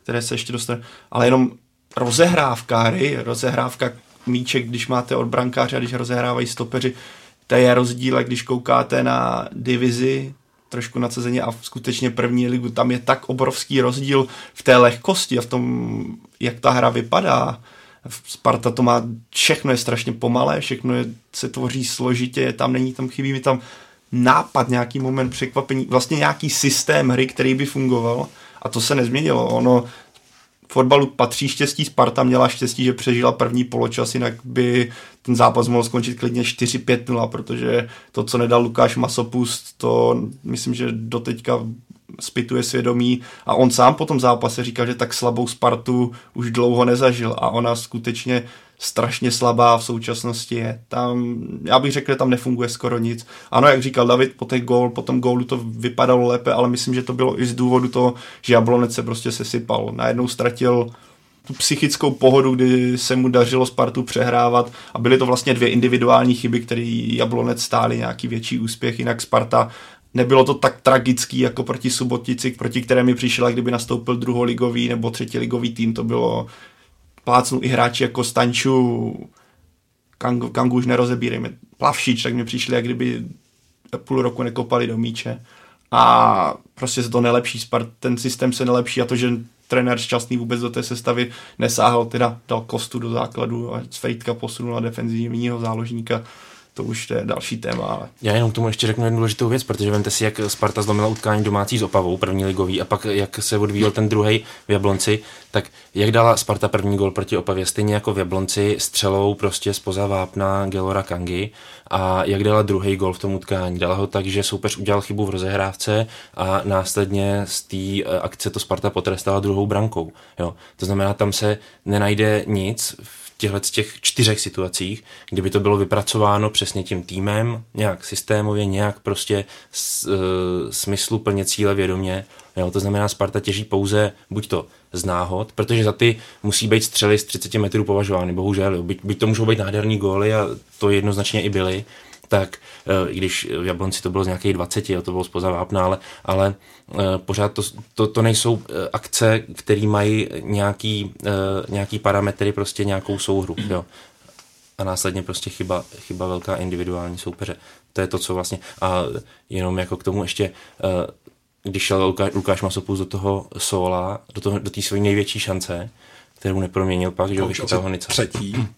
které se ještě dostane, ale jenom rozehrávka, rozehrávka míček, když máte od brankáře a když rozehrávají stopeři. To je rozdíl, když koukáte na divizi, trošku na sezení a skutečně první ligu, tam je tak obrovský rozdíl v té lehkosti a v tom, jak ta hra vypadá. Sparta to má, všechno je strašně pomalé, všechno je, se tvoří složitě, tam není, tam chybí mi tam nápad, nějaký moment překvapení, vlastně nějaký systém hry, který by fungoval, a to se nezměnilo. Ono fotbalu patří štěstí, Sparta měla štěstí, že přežila první poločas, jinak by ten zápas mohl skončit klidně čtyři pět nula, protože to, co nedal Lukáš Masopust, to myslím, že doteďka zpytuje svědomí, a on sám po tom zápase říkal, že tak slabou Spartu už dlouho nezažil a ona skutečně strašně slabá v současnosti je. Tam, já bych řekl, že tam nefunguje skoro nic. Ano, jak říkal David, po, gól, po tom gólu to vypadalo lépe, ale myslím, že to bylo i z důvodu toho, že Jablonec se prostě sesypal. Najednou ztratil tu psychickou pohodu, kdy se mu dařilo Spartu přehrávat, a byly to vlastně dvě individuální chyby, které Jablonec stály nějaký větší úspěch, jinak Sparta nebylo to tak tragický jako proti Subotici, proti které mi přišla, kdyby nastoupil druholigový nebo třetiligový tým, to bylo plácnu i hráči jako Stanču, Kangu, Kangu už nerozebírejme, Plavšič, tak mi přišli, jak kdyby půl roku nekopali do míče. A prostě se to nelepší, ten systém se nelepší, a to, že trenér Šťastný vůbec do té sestavy nesáhl, teda dal Kostu do základu a Fejtka posunul na defenzivního záložníka, to už je další téma. Ale... Já jenom k tomu ještě řeknu jednu důležitou věc, protože vemte si, jak Sparta zlomila utkání domácí s Opavou, první ligový, a pak jak se odvíjel ten druhej v Jablonci, tak jak dala Sparta první gól proti Opavě, stejně jako v Jablonci, střelou prostě spoza vápna Guelora Kangy, a jak dala druhý gól v tom utkání, dala ho tak, že soupeř udělal chybu v rozehrávce a následně z té akce to Sparta potrestala druhou brankou. Jo. To znamená, tam se nenajde nic těchto z těch čtyřech situacích, kdyby to bylo vypracováno přesně tím týmem, nějak systémově, nějak prostě s, e, smyslu plně cíle vědomě. Jo, to znamená, Sparta těží pouze buď to z náhod, protože za ty musí být střely z třicet metrů považovány, bohužel. Byť, byť to můžou být nádherný góly, a to jednoznačně i byly, tak i e, když v Jablonci to bylo z nějakých dvaceti, jo, to bylo spoza vápna, ale, ale e, pořád to, to, to nejsou e, akce, které mají nějaký, e, nějaký parametry, prostě nějakou souhru. Jo. A následně prostě chyba, chyba velká individuální soupeře. To je to, co vlastně... A jenom jako k tomu ještě, e, když šel Lukáš, Lukáš Masopust do toho sóla, do té do své největší šance, kterou neproměnil pak, že ho vychytal ho Niță. Třetí.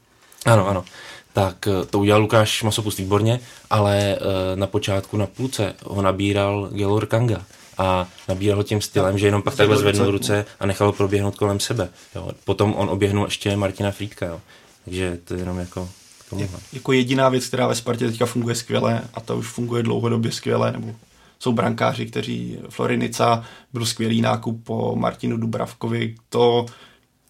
Ano, ano. Tak to udělal Lukáš Masopust výborně, ale na počátku na půlce ho nabíral Guelor Kanga a nabíral ho tím stylem, že jenom pak takhle zvednul ruce a nechal ho proběhnout kolem sebe. Jo. Potom on oběhnul ještě Martina Frýdka, jo. Takže to jenom jako... Je, jako jediná věc, která ve Spartě teďka funguje skvěle, a ta už funguje dlouhodobě skvěle, nebo jsou brankáři, kteří... Florin Niță byl skvělý nákup po Martinu Dubravkovi, to...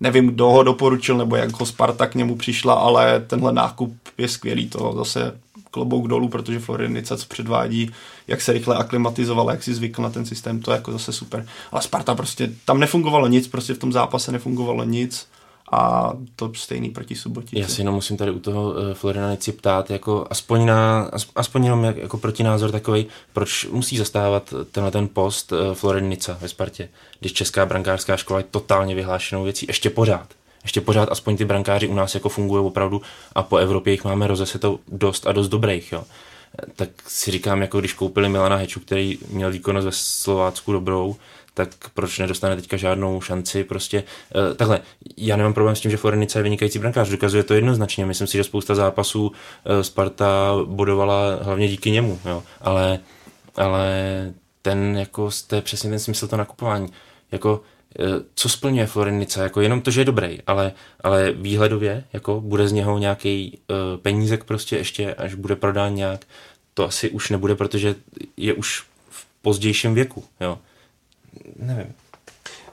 Nevím, kdo ho doporučil, nebo jak ho Sparta k němu přišla, ale tenhle nákup je skvělý. To zase klobouk dolů, protože Florin Niță předvádí, jak se rychle aklimatizoval, jak si zvykl na ten systém, to je jako zase super. Ale Sparta prostě, tam nefungovalo nic, prostě v tom zápase nefungovalo nic a to stejný proti Subotici. Já si jenom musím tady u toho uh, Florina Nici ptát, jako aspoň, na, aspoň jenom jak, jako protinázor takovej, proč musí zastávat tenhle ten post uh, Florin Niță ve Spartě, když česká brankářská škola je totálně vyhlášenou věcí, ještě pořád. Ještě pořád aspoň ty brankáři u nás jako fungují opravdu a po Evropě jich máme rozesetou dost a dost dobrých, jo. Tak si říkám, jako když koupili Milana Heču, který měl výkonnost ve Slovácku dobrou, tak proč nedostane teďka žádnou šanci, prostě e, takhle, já nemám problém s tím, že Florin Niță je vynikající brankář, dokazuje to jednoznačně, myslím si, že spousta zápasů e, Sparta bodovala hlavně díky němu, jo, ale, ale ten, jako, to je přesně ten smysl toho nakupování, jako, e, co splňuje Florin Niță, jako, jenom to, že je dobrý, ale, ale výhledově, jako, bude z něho nějaký e, penízek prostě ještě, až bude prodán nějak, to asi už nebude, protože je už v pozdějším věku, jo. Nevím.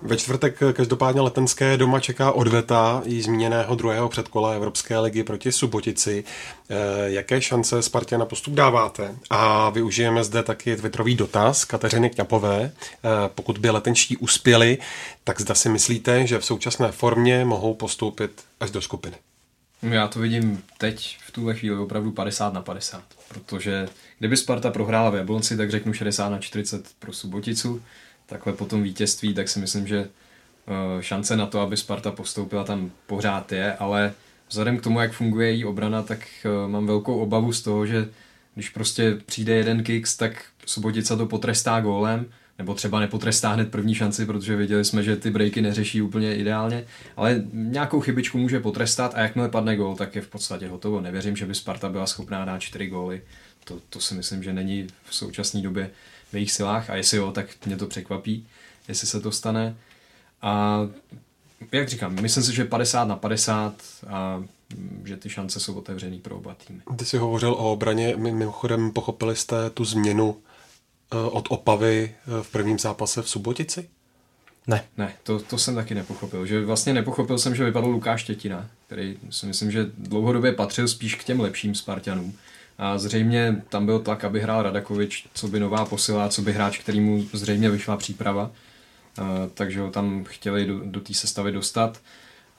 Ve čtvrtek každopádně Letenské doma čeká odveta jí zmíněného druhého předkola Evropské ligy proti Subotici. E, jaké šance Spartě na postup dáváte? A využijeme zde taky twitterový dotaz Kateřiny Kňapové. E, pokud by letenští uspěli, tak zda si myslíte, že v současné formě mohou postoupit až do skupiny? Já to vidím teď v tuhle chvíli opravdu padesát na padesát, protože kdyby Sparta prohrála v Jablonci, tak řeknu šedesát na čtyřicet pro Suboticu. Takhle po tom vítězství, tak si myslím, že šance na to, aby Sparta postoupila, tam pořád je, ale vzhledem k tomu, jak funguje její obrana, tak mám velkou obavu z toho, že když prostě přijde jeden kiks, tak Subotica to potrestá gólem, nebo třeba nepotrestá hned první šanci, protože viděli jsme, že ty breaky neřeší úplně ideálně, ale nějakou chybičku může potrestat a jakmile padne gól, tak je v podstatě hotovo. Nevěřím, že by Sparta byla schopná dát čtyři góly, to, to si myslím, že není v současné době v jejich silách a jestli jo, tak mě to překvapí, jestli se to stane. A jak říkám, myslím si, že padesát na padesát a že ty šance jsou otevřený pro oba týmy. Ty jsi hovořil o obraně, mimochodem pochopili jste tu změnu od Opavy v prvním zápase v Subotici? Ne, ne, to, to jsem taky nepochopil. Že vlastně nepochopil jsem, že vypadl Lukáš Štětina, který si myslím, že dlouhodobě patřil spíš k těm lepším Spartanům. A zřejmě tam byl tlak, aby hrál Radakovič, co by nová posila, co by hráč, kterýmu zřejmě vyšla příprava. A takže ho tam chtěli do, do té sestavy dostat.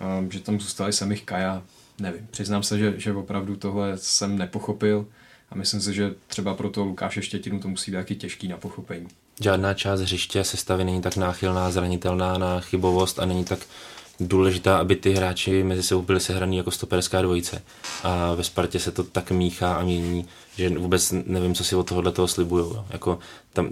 A že tam zůstali samých Kaja, nevím. Přiznám se, že, že opravdu tohle jsem nepochopil. A myslím si, že třeba pro toho Lukáše Štětinu to musí být taky těžký na pochopení. Žádná část hřiště sestavy není tak náchylná, zranitelná na chybovost a není tak důležitá, aby ty hráči mezi sebou byli sehraný jako stoperská dvojice. A ve Spartě se to tak míchá a mění, že vůbec nevím, co si od tohohle toho slibujou. Jako tam,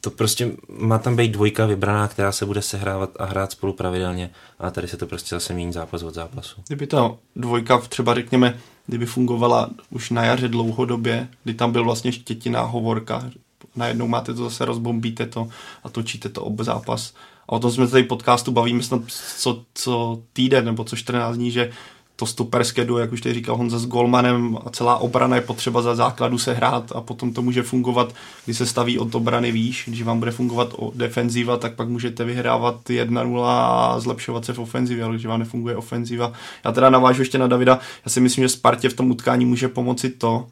to prostě má tam být dvojka vybraná, která se bude sehrávat a hrát spolu pravidelně. A tady se to prostě zase mění zápas od zápasu. Kdyby ta dvojka, třeba řekněme, kdyby fungovala už na jaře dlouhodobě, kdy tam byl vlastně Štětina, Hovorka, najednou máte to zase, rozbombíte to a točíte to ob zápas. A o tom jsme tady podcastu bavíme snad co, co týden nebo co čtrnáct dní, že to stoperské duo, jak už tady říkal Honza s golmanem a celá obrana je potřeba za základu se hrát a potom to může fungovat, když se staví od obrany výš, když vám bude fungovat defenziva, tak pak můžete vyhrávat jedna nula a zlepšovat se v ofenzivě, ale když vám nefunguje ofenziva. Já teda navážu ještě na Davida, já si myslím, že Spartě v tom utkání může pomoci to,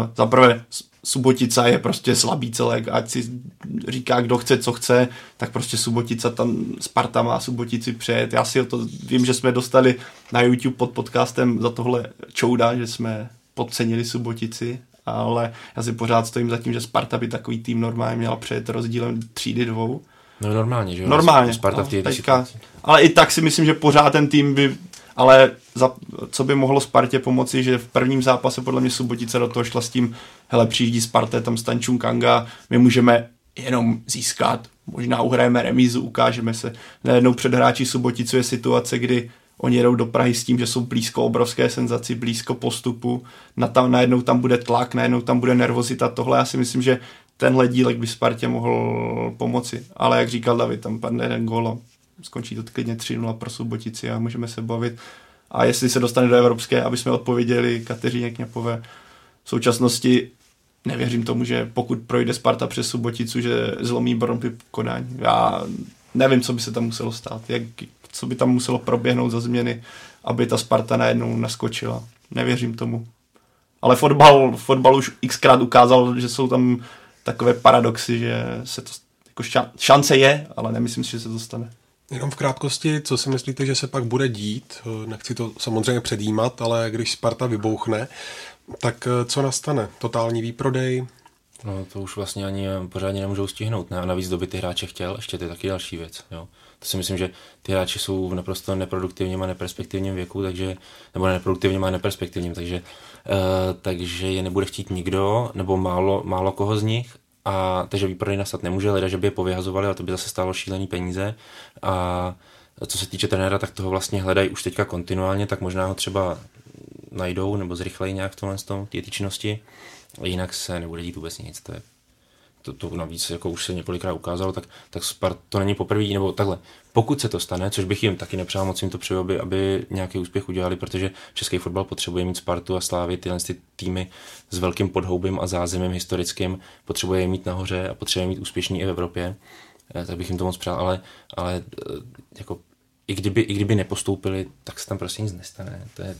Uh, zaprvé Subotica je prostě slabý celek, ať si říká, kdo chce, co chce, tak prostě Subotica tam, Sparta má Subotici přejet. Já si o to vím, že jsme dostali na YouTube pod podcastem za tohle čouda, že jsme podcenili Subotici, ale já si pořád stojím za tím, že Sparta by takový tým normálně měla přejet rozdílem třídy dvou. No normálně, že jo? Normálně, Sparta no, v teďka, ale i tak si myslím, že pořád ten tým by... Ale za, co by mohlo Spartě pomoci, že v prvním zápase podle mě Subotica do toho šla s tím, hele, přijíždí Sparta, tam Zdeňek Kanga, my můžeme jenom získat, možná uhrajeme remízu, ukážeme se. Najednou před hráči Suboticu je situace, kdy oni jedou do Prahy s tím, že jsou blízko obrovské senzaci, blízko postupu, na tam, najednou tam bude tlak, najednou tam bude nervozita, tohle já si myslím, že tenhle dílek by Spartě mohl pomoci. Ale jak říkal David, tam padne jeden gól. Skončí to klidně tři nula pro Subotici a můžeme se bavit. A jestli se dostane do Evropské, aby jsme odpověděli Kateřině Kňapové. V současnosti nevěřím tomu, že pokud projde Sparta přes Suboticu, že zlomí Brno při Konání. Já nevím, co by se tam muselo stát, jak, co by tam muselo proběhnout za změny, aby ta Sparta najednou naskočila. Nevěřím tomu. Ale fotbal, fotbal už xkrát ukázal, že jsou tam takové paradoxy, že se to, jako šance je, ale nemyslím si, že se to stane. Jenom v krátkosti, co si myslíte, že se pak bude dít? Nechci to samozřejmě předjímat, ale když Sparta vybouchne, tak co nastane? Totální výprodej? No, to už vlastně ani pořádně nemůžou stihnout, ne? A navíc doby ty hráče chtěl, ještě to je taky další věc, jo. To si myslím, že ty hráči jsou v naprosto neproduktivním a neperspektivním věku, takže, nebo neproduktivním a neperspektivním, takže, uh, takže je nebude chtít nikdo, nebo málo, málo koho z nich, a takže výprodej nastat nemůže, hleda, že by je povyhazovali, a to by zase stálo šílený peníze. A co se týče trenéra, tak toho vlastně hledají už teďka kontinuálně, tak možná ho třeba najdou, nebo zrychlejí nějak v tomhle té činnosti. Jinak se nebude dít vůbec nic. To, je, to, to navíc jako už se několikrát ukázalo, tak, tak Sparta to není poprvé, nebo takhle. Pokud se to stane, což bych jim taky nepřál, moc jim to přeju, aby, aby nějaký úspěch udělali, protože český fotbal potřebuje mít Spartu a Slávy, tyhle ty týmy s velkým podhoubím a zázemím historickým, potřebuje je mít nahoře a potřebuje mít úspěšný i v Evropě, tak bych jim to moc přál, ale, ale jako, i, kdyby, i kdyby nepostoupili, tak se tam prostě nic nestane. To je,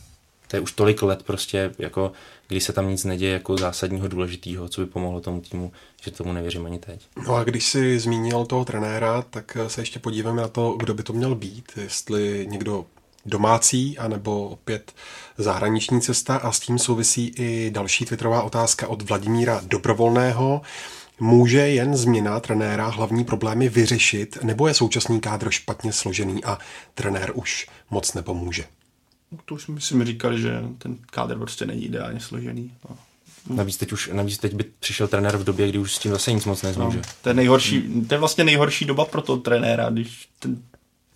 To je už tolik let prostě, jako, když se tam nic neděje jako zásadního důležitého, co by pomohlo tomu týmu, že tomu nevěřím ani teď. No a když jsi zmínil toho trenéra, tak se ještě podíváme na to, kdo by to měl být, jestli někdo domácí, anebo opět zahraniční cesta, a s tím souvisí i další twitterová otázka od Vladimíra Dobrovolného. Může jen změna trenéra hlavní problémy vyřešit, nebo je současný kádr špatně složený a trenér už moc nepomůže? To už jsme si říkali, že ten kádr prostě není ideálně složený. No. Navíc, teď už, navíc teď by přišel trenér v době, kdy už s tím zase nic moc nezmůže. No, to, je nejhorší, to je vlastně nejhorší doba pro toho trenéra. Když ten,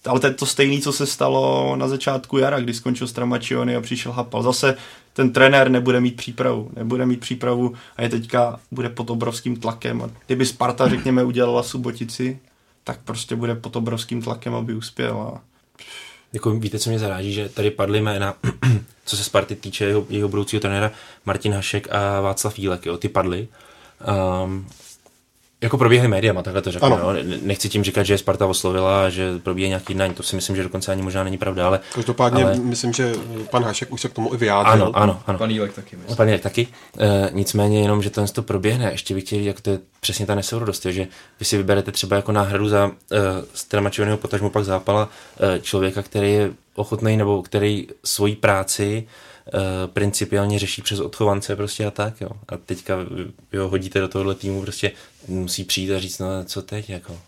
ale to je to stejné, co se stalo na začátku jara, kdy skončil Stramačiony a přišel Hapal. Zase ten trenér nebude mít přípravu. Nebude mít přípravu a je teďka bude pod obrovským tlakem. A kdyby Sparta, řekněme, udělala Subotici, tak prostě bude pod obrovským tlakem, aby uspěl. A... Jako víte, co mě zaráží, že tady padly jména, co se Sparty týče jeho, jeho budoucího trenéra, Martin Hašek a Václav Jílek, jo, ty padly. Um, jako proběhly média, takhle to řeknu, no. Nechci tím říkat, že Sparta oslovila, že probíhá nějaký jednání, to si myslím, že dokonce ani možná není pravda, ale... Každopádně ale... myslím, že pan Hašek už se k tomu i vyjádřil. Ano, ano, ano. Pan Jílek taky, myslím. Pan Jílek taky, e, nicméně jenom, že to proběhne, ještě bych chtěl, jak to je přesně ta nesourodost, že vy si vyberete třeba jako náhradu za e, Stramačioneho, potažmo pak Zápala, e, člověka, který je ochotný nebo který svoji práci principiálně řeší přes odchovance prostě a tak, jo. A teďka jo, hodíte do tohohle týmu, prostě musí přijít a říct, no co teď, jako.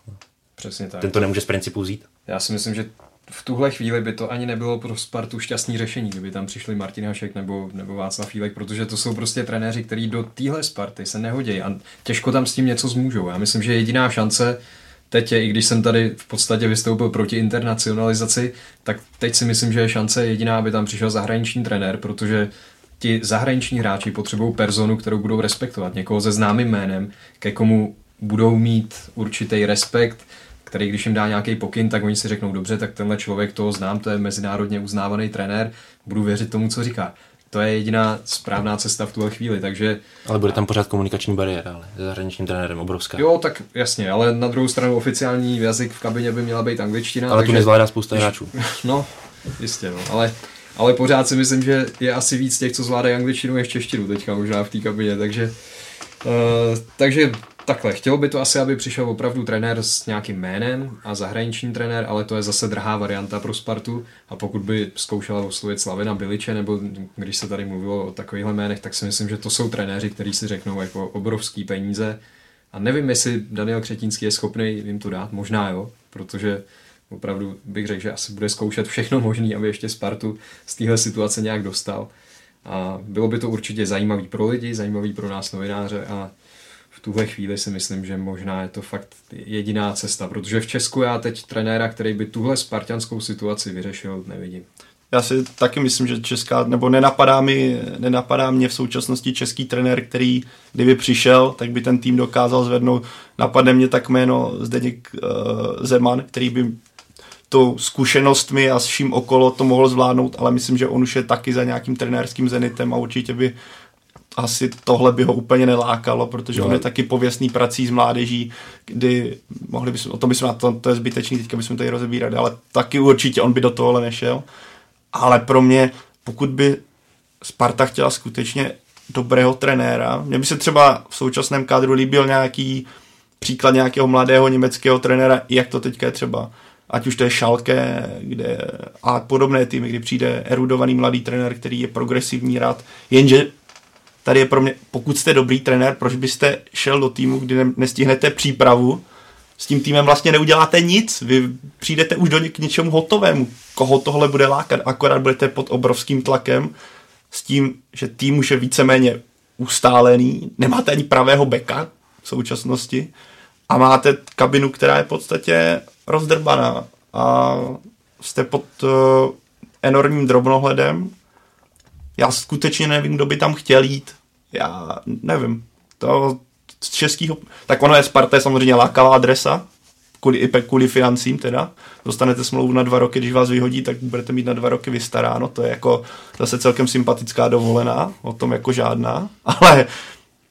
Přesně tak. Ten to nemůže z principu vzít. Já si myslím, že v tuhle chvíli by to ani nebylo pro Spartu šťastný řešení, kdyby tam přišli Martin Hašek nebo, nebo Václav Jílek, protože to jsou prostě trenéři, kteří do téhle Sparty se nehodí a těžko tam s tím něco zmůžou. Já myslím, že jediná šance teď je, i když jsem tady v podstatě vystoupil proti internacionalizaci, tak teď si myslím, že je šance jediná, aby tam přišel zahraniční trenér, protože ti zahraniční hráči potřebují personu, kterou budou respektovat. Někoho se známým jménem, ke komu budou mít určitý respekt, který když jim dá nějaký pokyn, tak oni si řeknou, dobře, tak tenhle člověk, toho znám, to je mezinárodně uznávaný trenér, budu věřit tomu, co říká. To je jediná správná cesta v tuhle chvíli, takže... Ale bude tam pořád komunikační bariéra, ale se zahraničním trenérem obrovská. Jo, tak jasně, ale na druhou stranu oficiální jazyk v kabině by měla být angličtina. Ale takže... tu nezvládá spousta hráčů. No, jistě, no, ale, ale pořád si myslím, že je asi víc těch, co zvládají angličtinu, než češtinu teďka možná v té kabině, takže... Uh, takže takhle, chtělo by to asi, aby přišel opravdu trenér s nějakým jménem a zahraniční trenér, ale to je zase drahá varianta pro Spartu, a pokud by zkoušela oslovit Slavena Biliče, nebo když se tady mluvilo o takovýchhle jménech, tak si myslím, že to jsou trenéři, kteří si řeknou jako obrovský peníze, a nevím, jestli Daniel Křetínský je schopný jim to dát, možná jo, protože opravdu bych řekl, že asi bude zkoušet všechno možný, aby ještě Spartu z téhle situace nějak dostal, a bylo by to určitě zajímavý pro lidi, zajímavý pro nás novináře, a v tuhle chvíli si myslím, že možná je to fakt jediná cesta, protože v Česku já teď trenéra, který by tuhle sparťanskou situaci vyřešil, nevidím. Já si taky myslím, že česká, nebo nenapadá mi, nenapadá mě v současnosti český trenér, který kdyby přišel, tak by ten tým dokázal zvednout. Napadne mě tak jméno Zdeněk uh, Zeman, který by tou zkušenostmi a s vším okolo to mohl zvládnout, ale myslím, že on už je taky za nějakým trenérským zenitem a určitě by asi tohle by ho úplně nelákalo, protože no. On je taky pověstný prací z mládeží, kdy mohli bychom, o tom bychom, to, to je zbytečný, teďka bychom tady rozebírali, ale taky určitě on by do tohohle nešel. Ale pro mě, pokud by Sparta chtěla skutečně dobrého trenéra, mně by se třeba v současném kádru líbil nějaký příklad nějakého mladého německého trenéra, jak to teďka je třeba ať už to je Schalke, kde a podobné týmy, kdy přijde erudovaný mladý trenér, který je progresivní rád, jenže tady je pro mě, pokud jste dobrý trenér, proč byste šel do týmu, kdy ne- nestihnete přípravu, s tím týmem vlastně neuděláte nic, vy přijdete už do ně- k něčemu hotovému, koho tohle bude lákat, akorát budete pod obrovským tlakem s tím, že tým už je víceméně ustálený, nemáte ani pravého beka v současnosti a máte kabinu, která je v podstatě rozdrbaná a jste pod uh, enormním drobnohledem. Já skutečně nevím, kdo by tam chtěl jít. Já nevím. To z českého... Tak ono je Sparta je samozřejmě lákavá adresa, kvůli, i kvůli financím teda. Dostanete smlouvu na dva roky, když vás vyhodí, tak budete mít na dva roky vystaráno. To je jako zase celkem sympatická dovolená, o tom jako žádná. Ale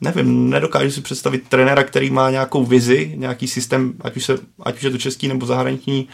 nevím, nedokážu si představit trenéra, který má nějakou vizi, nějaký systém, ať už, se, ať už je to český nebo zahraniční,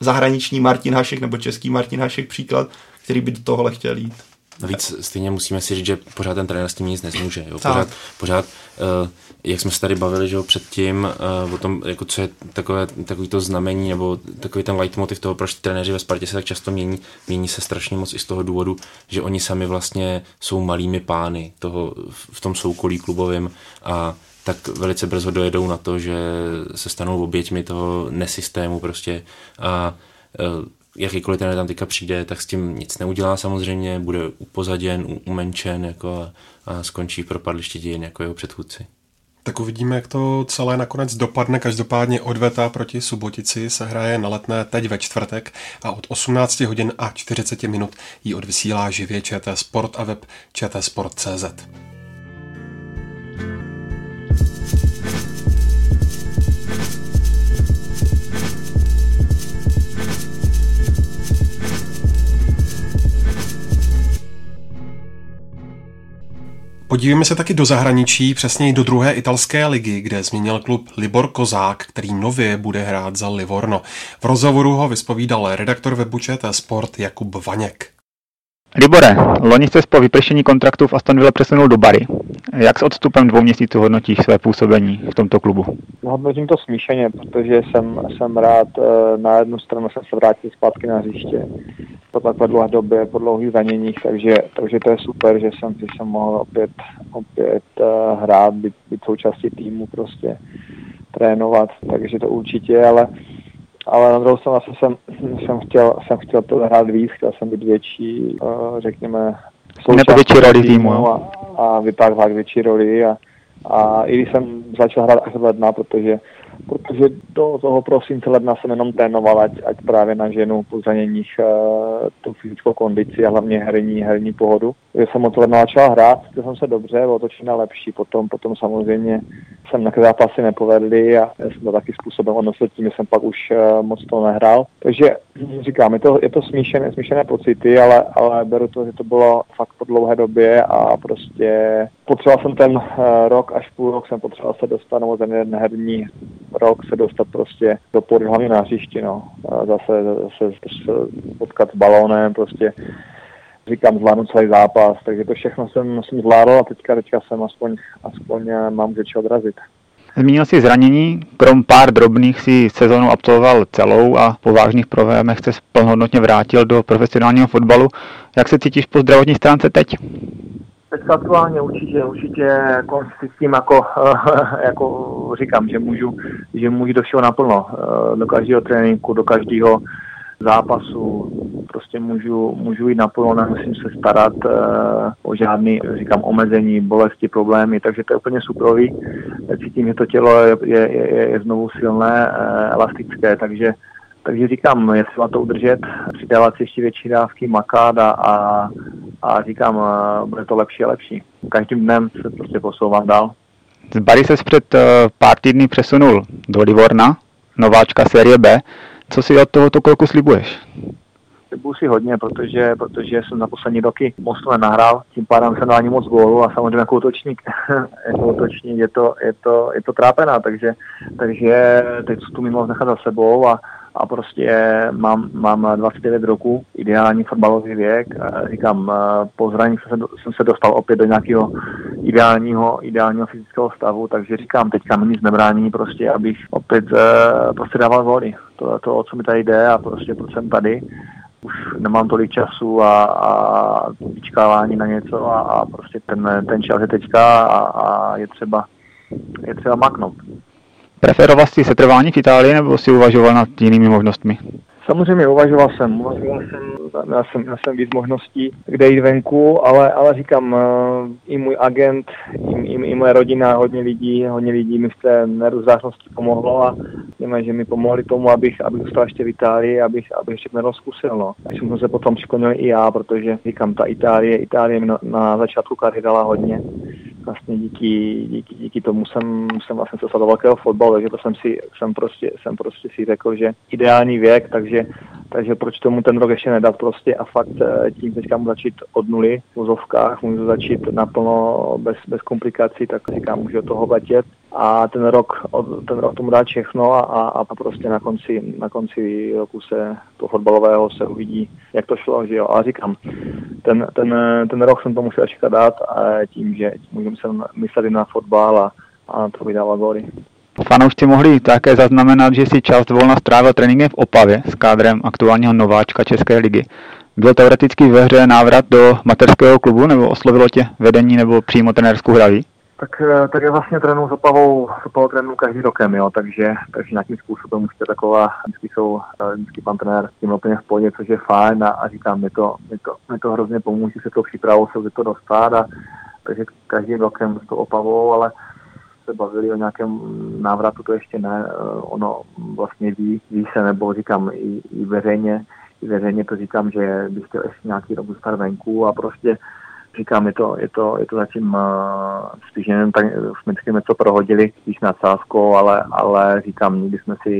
zahraniční Martin Hašek nebo český Martin Hašek příklad, který by do tohohle chtěl jít. Navíc stejně musíme si říct, že pořád ten trenér s tím nic nezmůže. Jo? Pořád, pořád uh, jak jsme se tady bavili, že jo, předtím uh, o tom, jako, co je takové, takový to znamení nebo takový ten leitmotiv toho, proč trenéři ve Spartě se tak často mění. Mění se strašně moc i z toho důvodu, že oni sami vlastně jsou malými pány toho, v tom soukolí klubovým a tak velice brzo dojedou na to, že se stanou oběťmi toho nesystému prostě a uh, jakýkoliv ten tam teďka přijde, tak s tím nic neudělá samozřejmě, bude upozaděn, umenšen jako a skončí v propadlišti dějin jako jeho předchůdci. Tak uvidíme, jak to celé nakonec dopadne. Každopádně odveta proti Subotici se hraje na Letné teď ve čtvrtek a od osmnáct hodin a čtyřicet minut ji odvysílá živě ČT Sport a web čtsport tečka cz. Podívejme se taky do zahraničí, přesněji do druhé italské ligy, kde zmínil klub Libor Kozák, který nově bude hrát za Livorno. V rozhovoru ho vyspovídal redaktor webu ČT Sport Jakub Vaněk. Libore, loni ses po vypršení kontraktu v Aston Ville přesunul do Bari. Jak s odstupem dvou měsíců hodnotíš své působení v tomto klubu? Hodnotím to smíšeně, protože jsem, jsem rád, na jednu stranu jsem se vrátil zpátky na hřiště po takové dlouhé době, po dlouhých zraněních, takže, takže to je super, že jsem, že jsem mohl opět, opět hrát, být, být součástí týmu, prostě trénovat, takže to určitě, ale Ale na druhou stranu jsem, jsem chtěl, jsem chtěl to hrát víc, chtěl jsem být větší, řekněme, součástí týmu a, a vypadl větší roli. A, a i když jsem začal hrát až ledna, protože, protože do toho prosince ledna jsem jenom trénoval, ať, ať právě na ženu po zraněních tu fyzickou kondici a hlavně herní, herní pohodu. Když jsem od ledna začal hrát, chtěl jsem se dobře, otočil lepší, potom, potom samozřejmě jsem na zápasy nepovedli a jsem to taky způsobem odnosil tím, že jsem pak už uh, moc to nehrál. Takže říkám, je to, je to smíšené, smíšené pocity, ale, ale beru to, že to bylo fakt po dlouhé době a prostě potřeboval jsem ten uh, rok až půl rok, jsem potřeboval se dostat, nebo ten jeden herní rok se dostat prostě do pory, hlavně na hřišti, no. Zase, zase, zase potkat s balónem, prostě říkám, zvládnu celý zápas, takže to všechno jsem, jsem zvládl a teďka, teďka jsem aspoň, aspoň mám kde či odrazit. Zmínil jsi zranění, krom pár drobných si sezonu absolvoval celou a po vážných problémech se plnohodnotně vrátil do profesionálního fotbalu. Jak se cítíš po zdravotní stránce teď? Teď aktuálně určitě, určitě jako si s tím jako, jako říkám, že můžu, že můžu do všeho naplno, do každého tréninku, do každého zápasu, prostě můžu, můžu jít naplno, nemusím se starat e, o žádný, říkám, omezení, bolesti, problémy, takže to je úplně superový. Cítím, že to tělo je, je, je, je znovu silné, e, elastické, takže, takže říkám, je třeba to udržet, přidávat si ještě větší dávky, makat a, a, a říkám, e, bude to lepší a lepší. Každým dnem se prostě posouvám dál. Z Bari ses před uh, pár týdny přesunul do Livorna, nováčka série B. Co si od tohoto kroku slibuješ? Slibuji si hodně, protože, protože jsem na poslední roky moc to nenahrál, tím pádem jsem dal ani moc gólu a samozřejmě jako útočník, jako útočník je, to, je, to, je to trápená, takže, takže teď tu minulost nechat za sebou a, a prostě mám, mám dvacet devět roku, ideální fotbalový věk. Říkám, po zranění jsem, jsem se dostal opět do nějakého ideálního, ideálního fyzického stavu, takže říkám, teďka mi nic nebrání, prostě, abych opět prostě dával góly. To je to, o co mi tady jde a prostě proč jsem tady. Už nemám tolik času a, a vyčkávání na něco a, a prostě ten, ten čas je teďka a, a je třeba, je třeba maknout. Preferoval jsi setrvání v Itálii nebo jsi uvažoval nad jinými možnostmi? Samozřejmě uvažoval jsem, uvažoval jsem, měl jsem, měl jsem víc možností, kde jít venku, ale, ale říkám, i můj agent, i, i, i moje rodina, hodně lidí, hodně lidí mi v té nerozvážnosti pomohlo a nevím, že mi pomohli tomu, abych, abych dostal ještě v Itálii, abych, abych ještě nerozkusil, no. Takže jsem se potom přiklonil i já, protože říkám, ta Itálie, Itálie mi na, na začátku kariéry dala hodně. Vlastně díky, díky, díky tomu jsem, jsem vlastně se dostal do velkého fotbalu, takže to jsem si, jsem prostě, jsem prostě si řekl, že ideální věk, takže, takže proč tomu ten rok ještě nedat prostě a fakt tím teďka můžu začít od nuly v vozovkách, můžu začít naplno bez, bez komplikací, tak říkám, můžu do toho letět a ten rok, ten rok tomu dát všechno a, a, a prostě na konci, na konci roku se toho fotbalového se uvidí, jak to šlo, že jo, ale říkám, ten, ten, ten rok jsem to musel čekat dát a tím, že můžu jsem myslet na fotbal a, a to vydává góly. Fanoušci mohli také zaznamenat, že si část volna strávil tréninkem v Opavě s kádrem aktuálního nováčka České ligy. Byl teoreticky ve hře návrat do mateřského klubu nebo oslovilo tě vedení nebo přímo trenérskou hraví? Tak, tak já vlastně trénu s Opavou, s Opavou trénu každý rokem, jo, takže, takže nějakým způsobem už je taková, vždycky jsou, vždycky pan trenér s tím úplně v pohodě, což je fajn a, a říkám, mě to, mě to, mě to hrozně pomůže se to přípravou, se to dostat a takže každým rokem s tou Opavou, ale se bavili o nějakém návratu, to ještě ne, ono vlastně ví, ví se, nebo říkám i, i veřejně, i veřejně to říkám, že bych chtěl ještě nějaký dobu stát venku a prostě říkám, je to, je to, je to zatím uh, spíš jenom tak, jsme jsme to prohodili spíš nad sázkou, ale, ale říkám, nikdy jsme si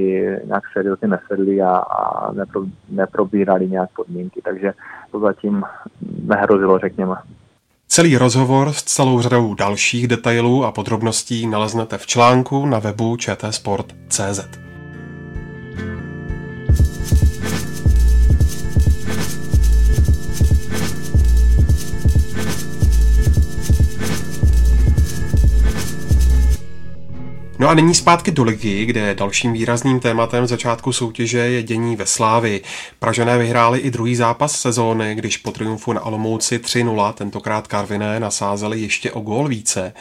nějak seriózně nesedli a, a nepro, neprobírali nějak podmínky, takže to zatím nehrozilo, řekněme. Celý rozhovor s celou řadou dalších detailů a podrobností naleznete v článku na webu čtsport tečka cz. No a nyní zpátky do ligy, kde dalším výrazným tématem začátku soutěže je dění ve Slavii. Pražané vyhráli i druhý zápas sezóny, když po triumfu na Olomouci tři nula tentokrát Karviné nasázeli ještě o gól více.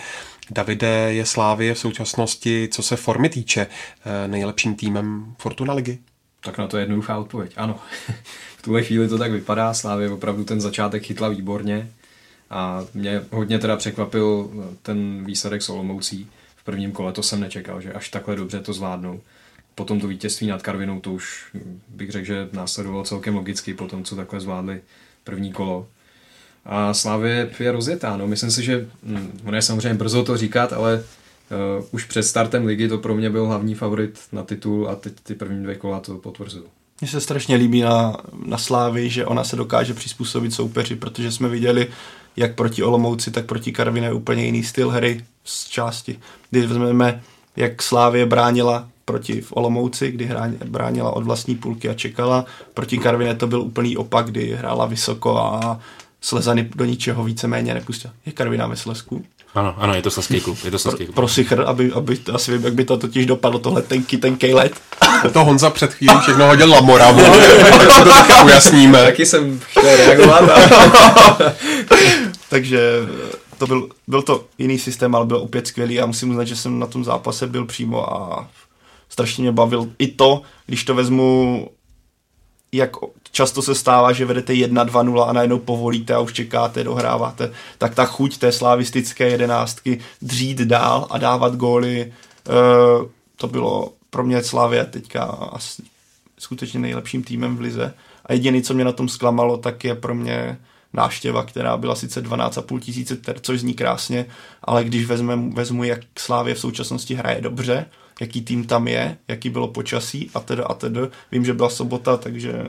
Davide, je Slavie v současnosti, co se formy týče, nejlepším týmem Fortuna ligy? Tak na to je jednoduchá odpověď, ano. V tuhle chvíli to tak vypadá, Slavie opravdu ten začátek chytla výborně a mě hodně teda překvapil ten výsledek s Olomoucí. V prvním kole to jsem nečekal, že až takhle dobře to zvládnou. Potom to vítězství nad Karvinou, to už bych řekl, že následovalo celkem logicky po tom, co takhle zvládli první kolo. A Slavie je rozjetá, no myslím si, že hm, ono je samozřejmě brzo to říkat, ale uh, už před startem ligy to pro mě byl hlavní favorit na titul a teď ty první dvě kola to potvrzují. Mně se strašně líbí na, na Slavii, že ona se dokáže přizpůsobit soupeři, protože jsme viděli jak proti Olomouci, tak proti Karviné úplně jiný styl hry z části. Když vezmeme, jak Slavie bránila proti v Olomouci, kdy bránila od vlastní půlky a čekala, proti Karviné to byl úplný opak, kdy hrála vysoko a Slezany do ničeho víceméně nepustila. Je Karviná ve Slezsku? Ano, ano, je to slezský klub, je to slezský klub. Pro, pro sichr, aby, aby, asi vím, jak by to totiž dopadlo, tohle tenký, tenký let. To Honza před chvílí všechno hodil Lamora, to taky ujasníme. Taky jsem chtěl reagovat. Takže to byl, byl to jiný systém, ale byl opět skvělý a musím uznat, že jsem na tom zápase byl přímo a strašně mě bavil i to, když to vezmu, jak často se stává, že vedete jedna dva nula a najednou povolíte a už čekáte, dohráváte, tak ta chuť té slavistické jedenáctky dřít dál a dávat góly, e, to bylo pro mě Slavia teďka asi skutečně nejlepším týmem v lize. A jediné, co mě na tom zklamalo, tak je pro mě návštěva, která byla sice dvanáct a půl tisíce ter, což zní krásně, ale když vezmem, vezmu, jak Slavia v současnosti hraje dobře, jaký tým tam je, jaký bylo počasí a teda a teda. Vím, že byla sobota, takže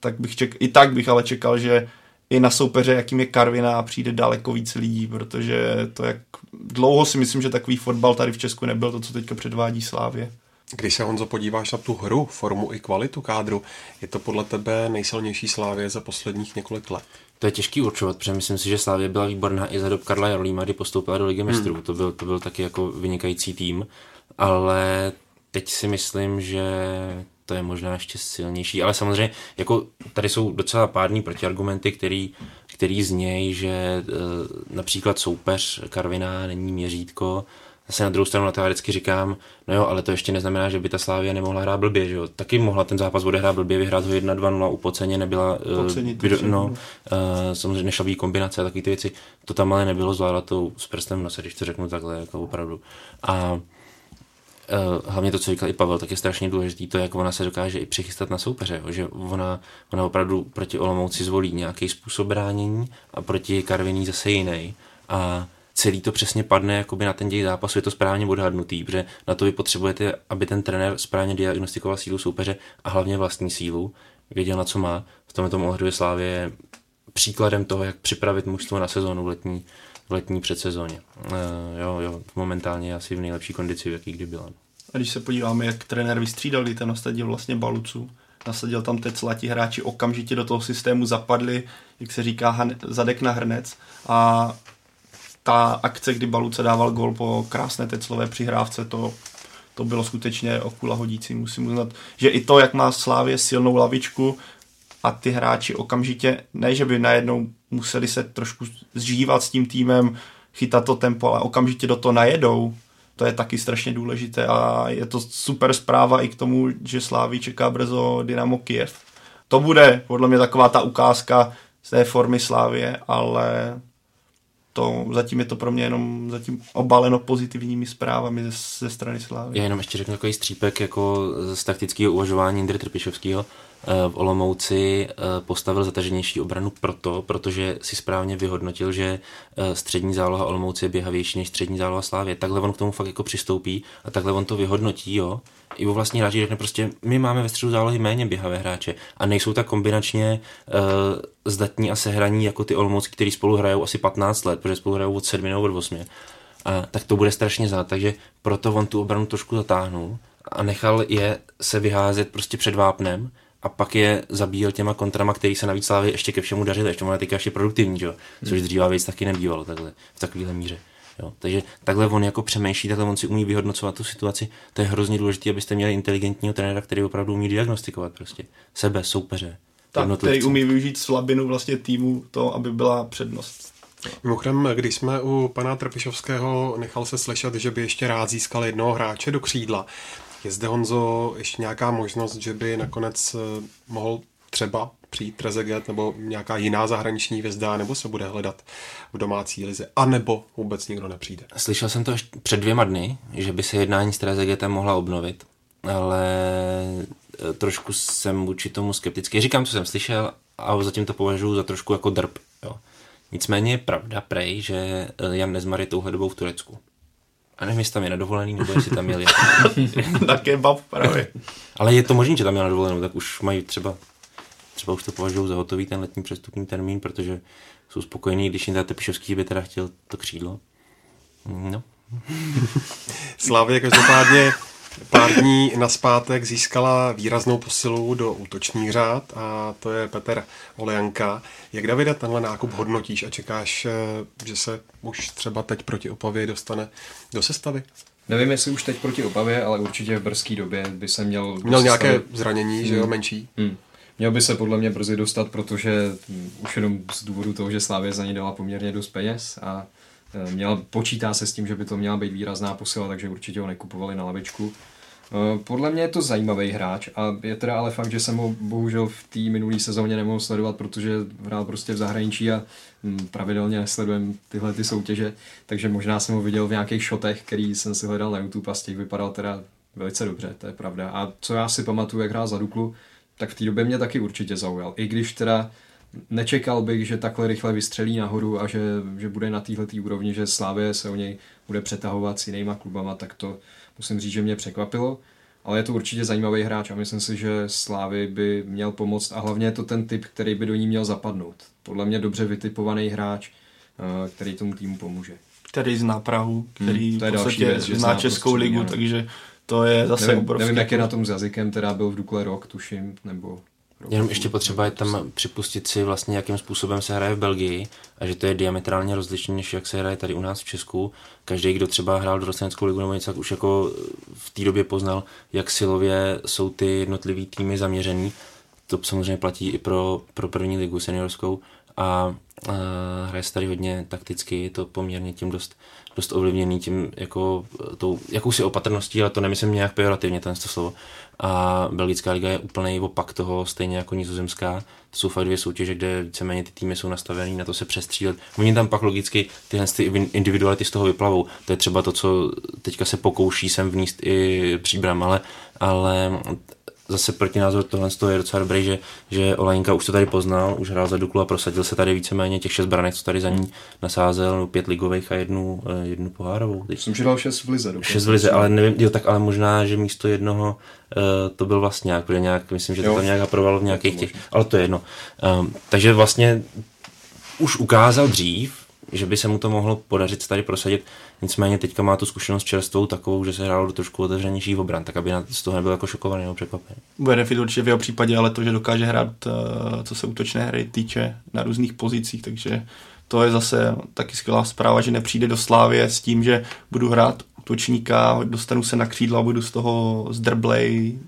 tak bych čekal, i tak bych ale čekal, že i na soupeře, jakým je Karviná, přijde daleko víc lidí, protože to jak dlouho si myslím, že takový fotbal tady v Česku nebyl, to, co teďka předvádí Slavie. Když se, Honzo, podíváš na tu hru, formu i kvalitu kádru, je to podle tebe nejsilnější Slavie za posledních několik let? To je těžký určovat, protože myslím si, že Slavie byla výborná i za dob Karla Jarolíma, kdy postoupila do Ligy mistrů. Hmm. To byl, to byl taky jako vynikající tým, ale teď si myslím, že to je možná ještě silnější, ale samozřejmě jako tady jsou docela pádný protiargumenty, který, který znějí, že například soupeř Karviná není měřítko. Zase na druhou stranu na to já vždycky říkám, no jo, ale to ještě neznamená, že by ta Slavia nemohla hrát blbě, že jo. Taky mohla ten zápas odehrát blbě, vyhrát ho jedna dva nula, upoceně nebyla, Pocenit, uh, no, uh, samozřejmě nešla být kombinace a takový ty věci, to tam ale nebylo, zvládat to s prstem v nose, když to řeknu takhle, jako opravdu. A uh, hlavně to, co říkal i Pavel, tak je strašně důležitý to, jak ona se dokáže i přichystat na soupeře, jo? Že ona, ona opravdu proti Olomouci zvolí nějaký způsob bránění a proti Karviní zase jiný. A celý to přesně padne jakoby na ten děj zápasu, je to správně odhadnutý, protože na to vy potřebujete, aby ten trenér správně diagnostikoval sílu soupeře a hlavně vlastní sílu, věděl, na co má. V tomto ohledu je Slavie příkladem toho, jak připravit mužstvo na sezónu v letní, v letní předsezóně. E, jo, jo, momentálně asi v nejlepší kondici, v jaký kdy byla. A když se podíváme, jak trenér vystřídal, kdy ten nasadil vlastně Balucu, nasadil tam Tecla, ti hráči okamžitě do toho systému zapadli, jak se říká, han, zadek na hrnec, a ta akce, kdy Baluce dával gól po krásné Teclové přihrávce, to, to bylo skutečně okula hodící. Musím uznat, že i to, jak má Slavie silnou lavičku a ty hráči okamžitě, ne že by najednou museli se trošku zžívat s tím týmem, chytat to tempo, ale okamžitě do toho najedou, to je taky strašně důležité a je to super zpráva i k tomu, že Slavii čeká brzo Dynamo Kyjev. To bude podle mě taková ta ukázka z té formy Slavie, ale to, zatím je to pro mě jenom zatím obaleno pozitivními zprávami ze, ze strany Slavie. Já jenom ještě řeknu takový střípek jako z taktického uvažování Jindry Trpišovského. V Olomouci postavil zataženější obranu proto, protože si správně vyhodnotil, že střední záloha Olomouci je běhavější než střední záloha Slavie. Takhle on k tomu fakt jako přistoupí a takhle on to vyhodnotí, jo. I o vlastní hráči řekne prostě, my máme ve středu zálohy méně běhavé hráče a nejsou tak kombinačně uh, zdatní a sehraní jako ty Olomouci, kteří spolu hrajou asi patnáct let, protože spolu hrajou od sedmi nebo od osmi. A tak to bude strašně znát, takže proto on tu obranu trošku zatáhnul a nechal je se vyházet prostě před vápnem a pak je zabíjel těma kontrama, který se navíc Slavii ještě ke všemu dařil, ještě on je teďka ještě produktivní, jo? Což dřívá věc taky nebývalo takhle, v takovéhle míře. Jo, takže takhle on jako přemýšlí, takhle on si umí vyhodnocovat tu situaci. To je hrozně důležité, abyste měli inteligentního trenéra, který opravdu umí diagnostikovat prostě sebe, soupeře. Tak, který umí využít slabinu vlastně týmu to, aby byla přednost. Mimochodem, když jsme u pana Trpišovského, nechal se slyšet, že by ještě rád získal jednoho hráče do křídla. Je zde, Honzo, ještě nějaká možnost, že by nakonec mohl třeba přijít Trezeguet nebo nějaká jiná zahraniční hvězda, nebo se bude hledat v domácí lize, anebo vůbec nikdo nepřijde? Slyšel jsem to ještě před dvěma dny, že by se jednání s Trezeguetem mohla obnovit, ale trošku jsem vůči tomu skeptický. Říkám, co jsem slyšel, a zatím to považuji za trošku jako drb. Jo. Nicméně je pravda prej, že Jan Nezmar je touhle dobou v Turecku. A nevím, jestli tam je na dovolený, nebo jestli tam jeli. Tak kebab právě. Ale je to možný, že tam je na dovolenou, tak už mají třeba třeba už to považují za hotový ten letní přestupní termín, protože jsou spokojení, když jim Trpišovský by teda chtěl to křídlo. No. Slavie každopádně pár dní nazpátek získala výraznou posilu do útočních řád a to je Petr Olejanka. Jak, Davide, tenhle nákup hodnotíš a čekáš, že se už třeba teď proti Opavě dostane do sestavy? Nevím, jestli už teď proti Opavě, ale určitě v brzké době by se měl... Měl sestavy... nějaké zranění, hmm. že jo, menší? Hmm. Měl by se podle mě brzy dostat, protože už jenom z důvodu toho, že Slavie za ní dala poměrně dost peněz a měl, počítá se s tím, že by to měla být výrazná posila, takže určitě ho nekupovali na lavičku. Podle mě je to zajímavý hráč a je teda ale fakt, že jsem ho bohužel v té minulé sezóně nemohl sledovat, protože hrál prostě v zahraničí a pravidelně nesledujem tyhle ty soutěže, takže možná jsem ho viděl v nějakých shotech, který jsem si hledal na YouTube a z těch vypadal teda velice dobře, to je pravda. A co já si pamatuju, jak hrál za Duklu, tak v té době mě taky určitě zaujal. I když teda nečekal bych, že takhle rychle vystřelí nahoru a že, že bude na téhletý úrovni, že Slavie se o něj bude přetahovat s jinýma klubama, tak to musím říct, že mě překvapilo. Ale je to určitě zajímavý hráč a myslím si, že Slavii by měl pomoct a hlavně je to ten typ, který by do ní měl zapadnout. Podle mě dobře vytipovaný hráč, který tomu týmu pomůže. Který zná Prahu, který hmm, v podstatě věc, zná, zná Českou ligu, takže To je zase nevím, obrovský. Nevím, jak je na tom s jazykem, teda byl v Dukle rok, tuším, nebo... Rok, jenom ještě potřeba je tam připustit si vlastně, jakým způsobem se hraje v Belgii a že to je diametrálně rozlišné, než jak se hraje tady u nás v Česku. Každý, kdo třeba hrál dorosteneckou ligu nebo něco, tak už jako v té době poznal, jak silově jsou ty jednotlivý týmy zaměřený. To samozřejmě platí i pro, pro první ligu seniorskou a, a hraje se tady hodně takticky, je to poměrně tím dost, dost ovlivněný tím jako tou jakousi opatrností, ale to nemyslím nějak pejorativně, to slovo. A belgická liga je úplný opak toho, stejně jako nizozemská. To jsou fakt dvě soutěže, kde víceméně ty týmy jsou nastavený na to se přestřílet. Oni tam pak logicky tyhle individuality z toho vyplavou. To je třeba to, co teďka se pokouší sem vníst i Příbram, ale, ale zase protinázor tohle je docela dobrý, že, že Olajenka už to tady poznal, už hrál za Duklu a prosadil se tady víceméně těch šest branek, co tady za ní nasázel, pět ligových a jednu, jednu pohárovou. Teď jsem dal šest v lize. Šest v lize, ale nevím, jo, tak ale možná, že místo jednoho uh, to byl vlastně nějak, protože nějak, myslím, že to jo, tam nějak haprovalo v nějakých těch, ale to je jedno. Um, takže vlastně už ukázal dřív, že by se mu to mohlo podařit tady prosadit, nicméně teďka má tu zkušenost čerstvou takovou, že se hrálo do trošku otevřenějších obran, tak aby z toho nebyl jako šokovaný nebo překvapený. Benefit určitě v jeho případě, ale to, že dokáže hrát, co se útočné hry týče, na různých pozicích, takže to je zase taky skvělá zpráva, že nepřijde do Slavie s tím, že budu hrát útočníka, dostanu se na křídla, budu z toho zdrblej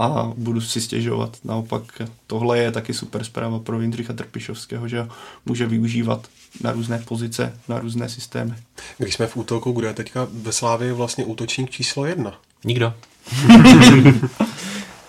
a budu si stěžovat. Naopak tohle je taky super zpráva pro Jindřicha Trpišovského, že může využívat na různé pozice, na různé systémy. Když jsme v útoku, kdo je teďka ve Slávii vlastně útočník číslo jedna? Nikdo.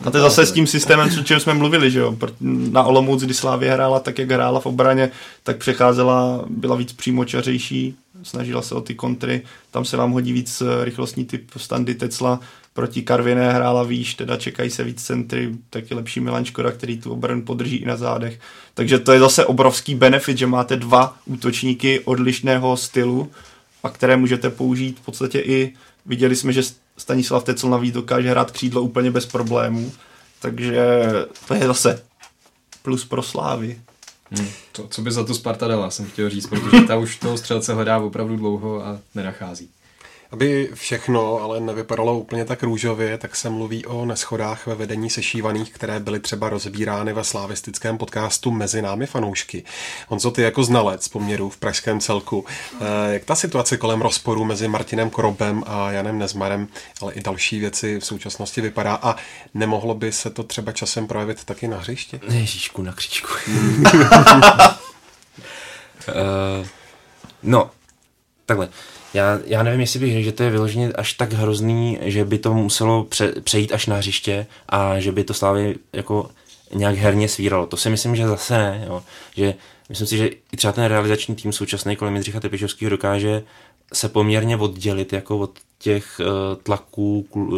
A to je zase s tím systémem, o čem jsme mluvili, že jo? Na Olomouc, kdy Slávie hrála tak, jak hrála v obraně, tak přecházela, byla víc přímočařejší, snažila se o ty kontry, tam se vám hodí víc rychlostní typ Standy Tecla, proti Karviné hrála výš, teda čekají se víc centry, tak je lepší Milan Škoda, který tu obranu podrží i na zádech. Takže to je zase obrovský benefit, že máte dva útočníky odlišného stylu a které můžete použít v podstatě i, viděli jsme, že Stanislav Tecel navíc dokáže hrát křídlo úplně bez problémů, takže to je zase plus pro Slávy. Hmm. To, co by za to Sparta dala, jsem chtěl říct, protože ta už toho střelce hledá opravdu dlouho a nenachází. Aby všechno ale nevypadalo úplně tak růžově, tak se mluví o neschodách ve vedení sešívaných, které byly třeba rozbírány ve slavistickém podcastu Mezi námi fanoušky. Honzo, ty jako znalec poměrů v pražském celku, jak ta situace kolem rozporu mezi Martinem Krobem a Janem Nezmarem, ale i další věci v současnosti vypadá a nemohlo by se to třeba časem projevit taky na hřišti? Ježíšku, na kříčku. uh, no, takhle. Já, já nevím, jestli bych řekl, že to je vyloženě až tak hrozný, že by to muselo pře, přejít až na hřiště a že by to Slávy jako nějak herně svíralo. To si myslím, že zase ne. Jo. Že, myslím si, že i třeba ten realizační tým současný kolem Jindřicha Trpišovského dokáže se poměrně oddělit jako od těch uh, tlaků, klu,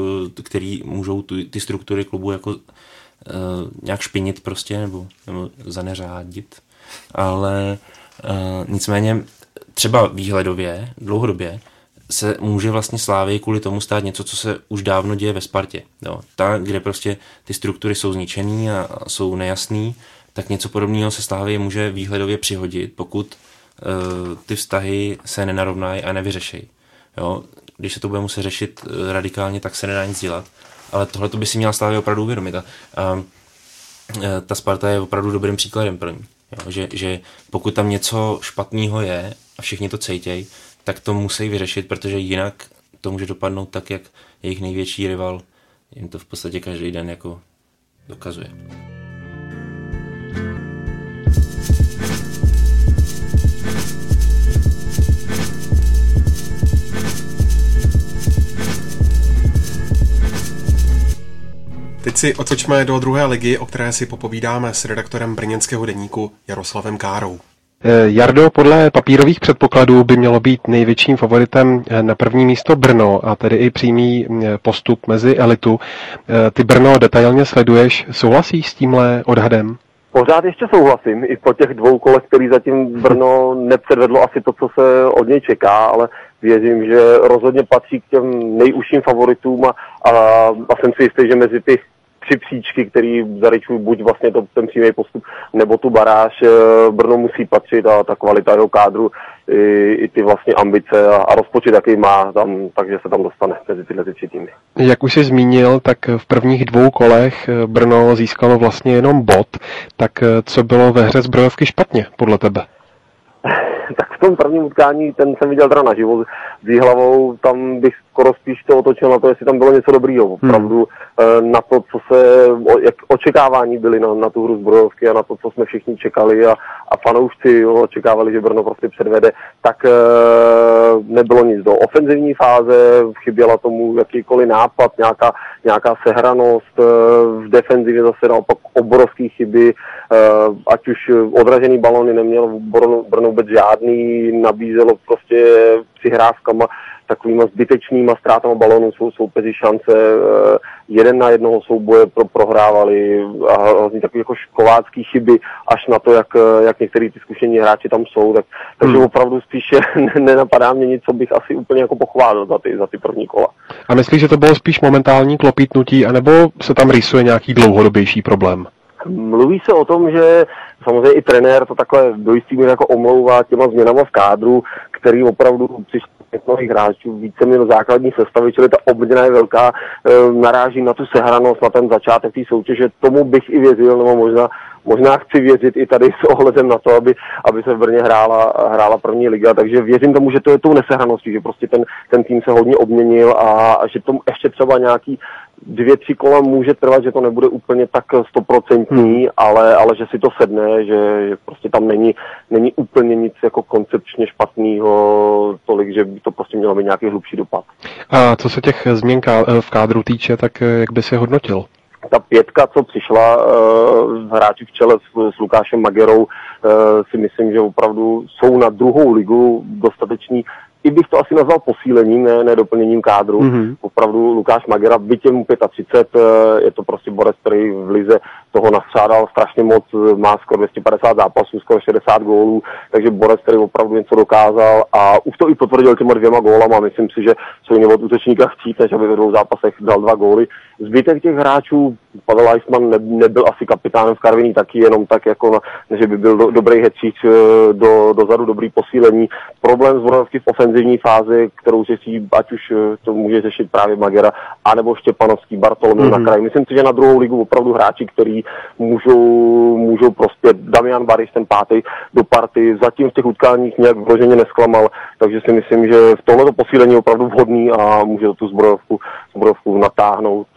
který můžou tu, ty struktury klubu jako, uh, nějak špinit prostě nebo, nebo zaneřádit. Ale uh, nicméně třeba výhledově, dlouhodobě, se může vlastně Slávii kvůli tomu stát něco, co se už dávno děje ve Spartě. Jo, ta, kde prostě ty struktury jsou zničený a jsou nejasný, tak něco podobného se Slávii může výhledově přihodit, pokud uh, ty vztahy se nenarovnají a nevyřešejí. Jo, když se to bude muset řešit uh, radikálně, tak se nedá nic dělat. Ale tohle by si měla Slávii opravdu uvědomit. A, a, ta Sparta je opravdu dobrým příkladem pro ní. Jo, že, že pokud tam něco špatného je a všichni to cítějí, tak to musí vyřešit, protože jinak to může dopadnout tak, jak jejich největší rival jim to v podstatě každý den jako dokazuje. Teď si otočme do druhé ligy, o které si popovídáme s redaktorem brněnského deníku Jaroslavem Károu. Jardo, podle papírových předpokladů by mělo být největším favoritem na první místo Brno a tedy i přímý postup mezi elitu. Ty Brno detailně sleduješ, souhlasíš s tímhle odhadem? Pořád ještě souhlasím, i po těch dvou kolech, který zatím Brno nepředvedlo asi to, co se od něj čeká, ale věřím, že rozhodně patří k těm nejužším favoritům a, a, a jsem si jistý, že mezi ty tři příčky, které zaryčují buď vlastně to, ten přímý postup, nebo tu baráž. Brno musí patřit a ta kvalita jeho kádru, i, i ty vlastně ambice a, a rozpočet, jaký má tam, takže se tam dostane mezi tyhle tři týmy. Jak už jsi zmínil, tak v prvních dvou kolech Brno získalo vlastně jenom bod, tak co bylo ve hře Zbrojovky špatně podle tebe? Tak v tom prvním utkání, ten jsem viděl teda naživo s Jihlavou, tam bych skoro spíš to otočil na to, jestli tam bylo něco dobrýho. Opravdu hmm. na to, co se, jak očekávání byly na, na tu hru Zbrojovky a na to, co jsme všichni čekali a, a fanoušci jo, očekávali, že Brno prostě předvede, tak e, nebylo nic do ofenzivní fáze, chyběla tomu jakýkoliv nápad, nějaká, nějaká sehranost, e, v defenzivě zase naopak obrovský chyby, e, ať už odražený balony neměl Brno, Brno vůbec žádný, nabízelo prostě přihrávkama, takovýma zbytečnýma ztrátama balónů jsou soupeři šance, jeden na jednoho souboje pro, prohrávali a hrozně takové jako školácký chyby až na to, jak, jak některý ty zkušení hráči tam jsou, tak, takže hmm. opravdu spíše nenapadá mě nic, co bych asi úplně jako pochválil za ty, za ty první kola. A myslíš, že to bylo spíš momentální klopítnutí, anebo se tam rýsuje nějaký dlouhodobější problém? Mluví se o tom, že samozřejmě i trenér to takhle do jistý míry jako omlouvá těma změnama v kádru, který opravdu přišli mnohých hráčů víceméně do základní sestavy, čili ta obměna je velká, naráží na tu sehranost, na ten začátek té soutěže, tomu bych i věřil, nebo možná Možná chci věřit i tady s ohledem na to, aby, aby se v Brně hrála, hrála první liga, takže věřím tomu, že to je tou nesehraností, že prostě ten, ten tým se hodně obměnil a, a že tomu ještě třeba nějaký dvě, tři kola může trvat, že to nebude úplně tak stoprocentní, hmm. ale, ale že si to sedne, že, že prostě tam není, není úplně nic jako koncepčně špatného tolik, že by to prostě mělo mít nějaký hlubší dopad. A co se těch změn v kádru týče, tak jak by se hodnotil? Ta pětka, co přišla uh, hráči v čele s, s Lukášem Magerou, uh, si myslím, že opravdu jsou na druhou ligu dostateční. I bych to asi nazval posílením, ne, ne doplněním kádru. Mm-hmm. Opravdu Lukáš Magera, bytě mu třicet pět, je to prostě borec, který v lize toho nastřádal strašně moc, má skoro dvě stě padesát zápasů, skoro šedesát gólů, takže borec, který opravdu něco dokázal a už to i potvrdil těma dvěma gólama. Myslím si, že jsou jiné od útočníka chtít, než aby ve dvou zápasech dal dva góly. Zbytek těch hráčů, Pavel Leisman ne, nebyl asi kapitánem v Karviní taky, jenom tak, jako na, že by byl do, dobrý hetříč do, dozadu, dobrý posílení. Problém s Vorovským v ofenzivní fázi, kterou řeší, ať už to může řešit právě Magera, anebo Štěpanovský, Bartolomeu mm-hmm. na kraji. Myslím si, že na druhou ligu opravdu hráči, který můžou, můžou prospět. Damian Bariš, ten pátý do party, zatím v těch utkáních nějak vloženě nesklamal, takže si myslím, že v tohleto posílení je opravdu vhodný a může tu zbrojovku, zbrojovku natáhnout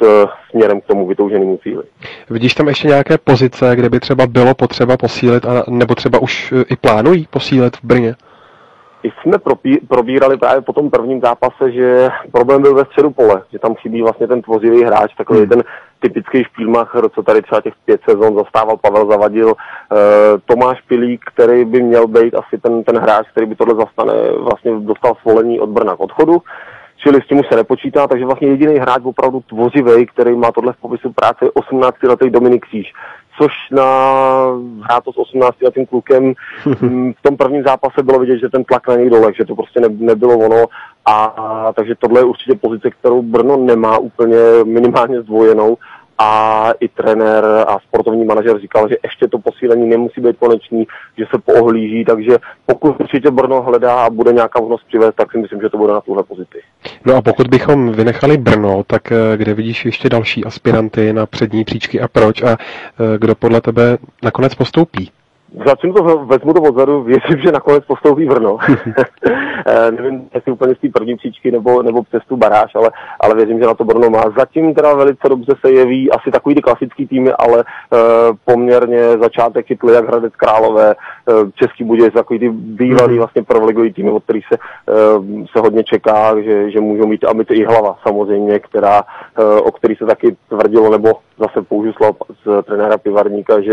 směrem k tomu vytouženému cíli. Vidíš tam ještě nějaké pozice, kde by třeba bylo potřeba posílit, a nebo třeba už i plánují posílit v Brně? I jsme propí, probírali právě po tom prvním zápase, že problém byl ve středu pole, že tam chybí vlastně ten tvořivý hráč, takový hmm. ten typický špílmacher, co tady třeba těch pět sezon zastával Pavel Zavadil, e, Tomáš Pilík, který by měl být asi ten, ten hráč, který by tohle zastane, vlastně dostal svolení od Brna k odchodu. Čili s tím už se nepočítá, takže vlastně jediný hráč opravdu tvořivý, který má tohle v popisu práce, je osmnáctiletý Dominik Kříž, což na hrát to s osmnáctiletým klukem v tom prvním zápase bylo vidět, že ten tlak na něj dole, že to prostě ne, nebylo ono a, a takže tohle je určitě pozice, kterou Brno nemá úplně minimálně zdvojenou. A i trenér a sportovní manažer říkal, že ještě to posílení nemusí být konečný, že se poohlíží, takže pokud určitě Brno hledá a bude nějaká možnost přivést, tak si myslím, že to bude na tuhle pozici. No a pokud bychom vynechali Brno, tak kde vidíš ještě další aspiranty na přední příčky a proč a kdo podle tebe nakonec postoupí? Začnu to, vezmu to odzadu, věřím, že nakonec postoupí Brno. Nevím, jestli úplně z té první příčky nebo, nebo přes tu baráž, ale, ale věřím, že na to Brno má. Zatím teda velice dobře se jeví asi takový ty klasický týmy, ale e, poměrně začátek chytli jak Hradec Králové, e, Český Budějovice, takový ty bývalý vlastně prvoligový týmy, od kterých se, e, se hodně čeká, že, že můžou mít, a my to i Jihlava samozřejmě, která, e, o který se taky tvrdilo, nebo zase použil slova z trenéra Pivarníka, že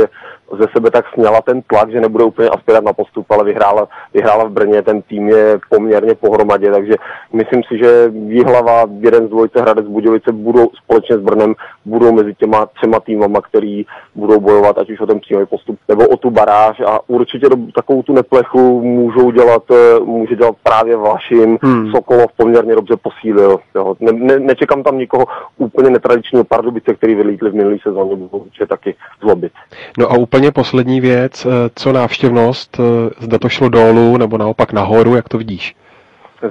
ze sebe tak směla ten tlak, že nebude úplně aspirovat na postup, ale vyhrála, vyhrála v Brně, ten tým je po poměrně pohromadě, takže myslím si, že Jihlava, jeden z dvojce Hradec Budějovice budou společně s Brnem budou mezi těma třema týmama, který budou bojovat ať už o ten přímý postup nebo o tu baráž a určitě do, takovou tu neplechu můžou dělat, může dělat právě Vlašim, hmm. Sokolov poměrně dobře posílil. Jo. Ne, ne, nečekám tam nikoho úplně netradičního Pardubice, který vylítli v minulý sezóně, určitě taky zlobit. No a úplně poslední věc, co návštěvnost, zda to šlo dolů nebo naopak nahoru, jak to vidíš?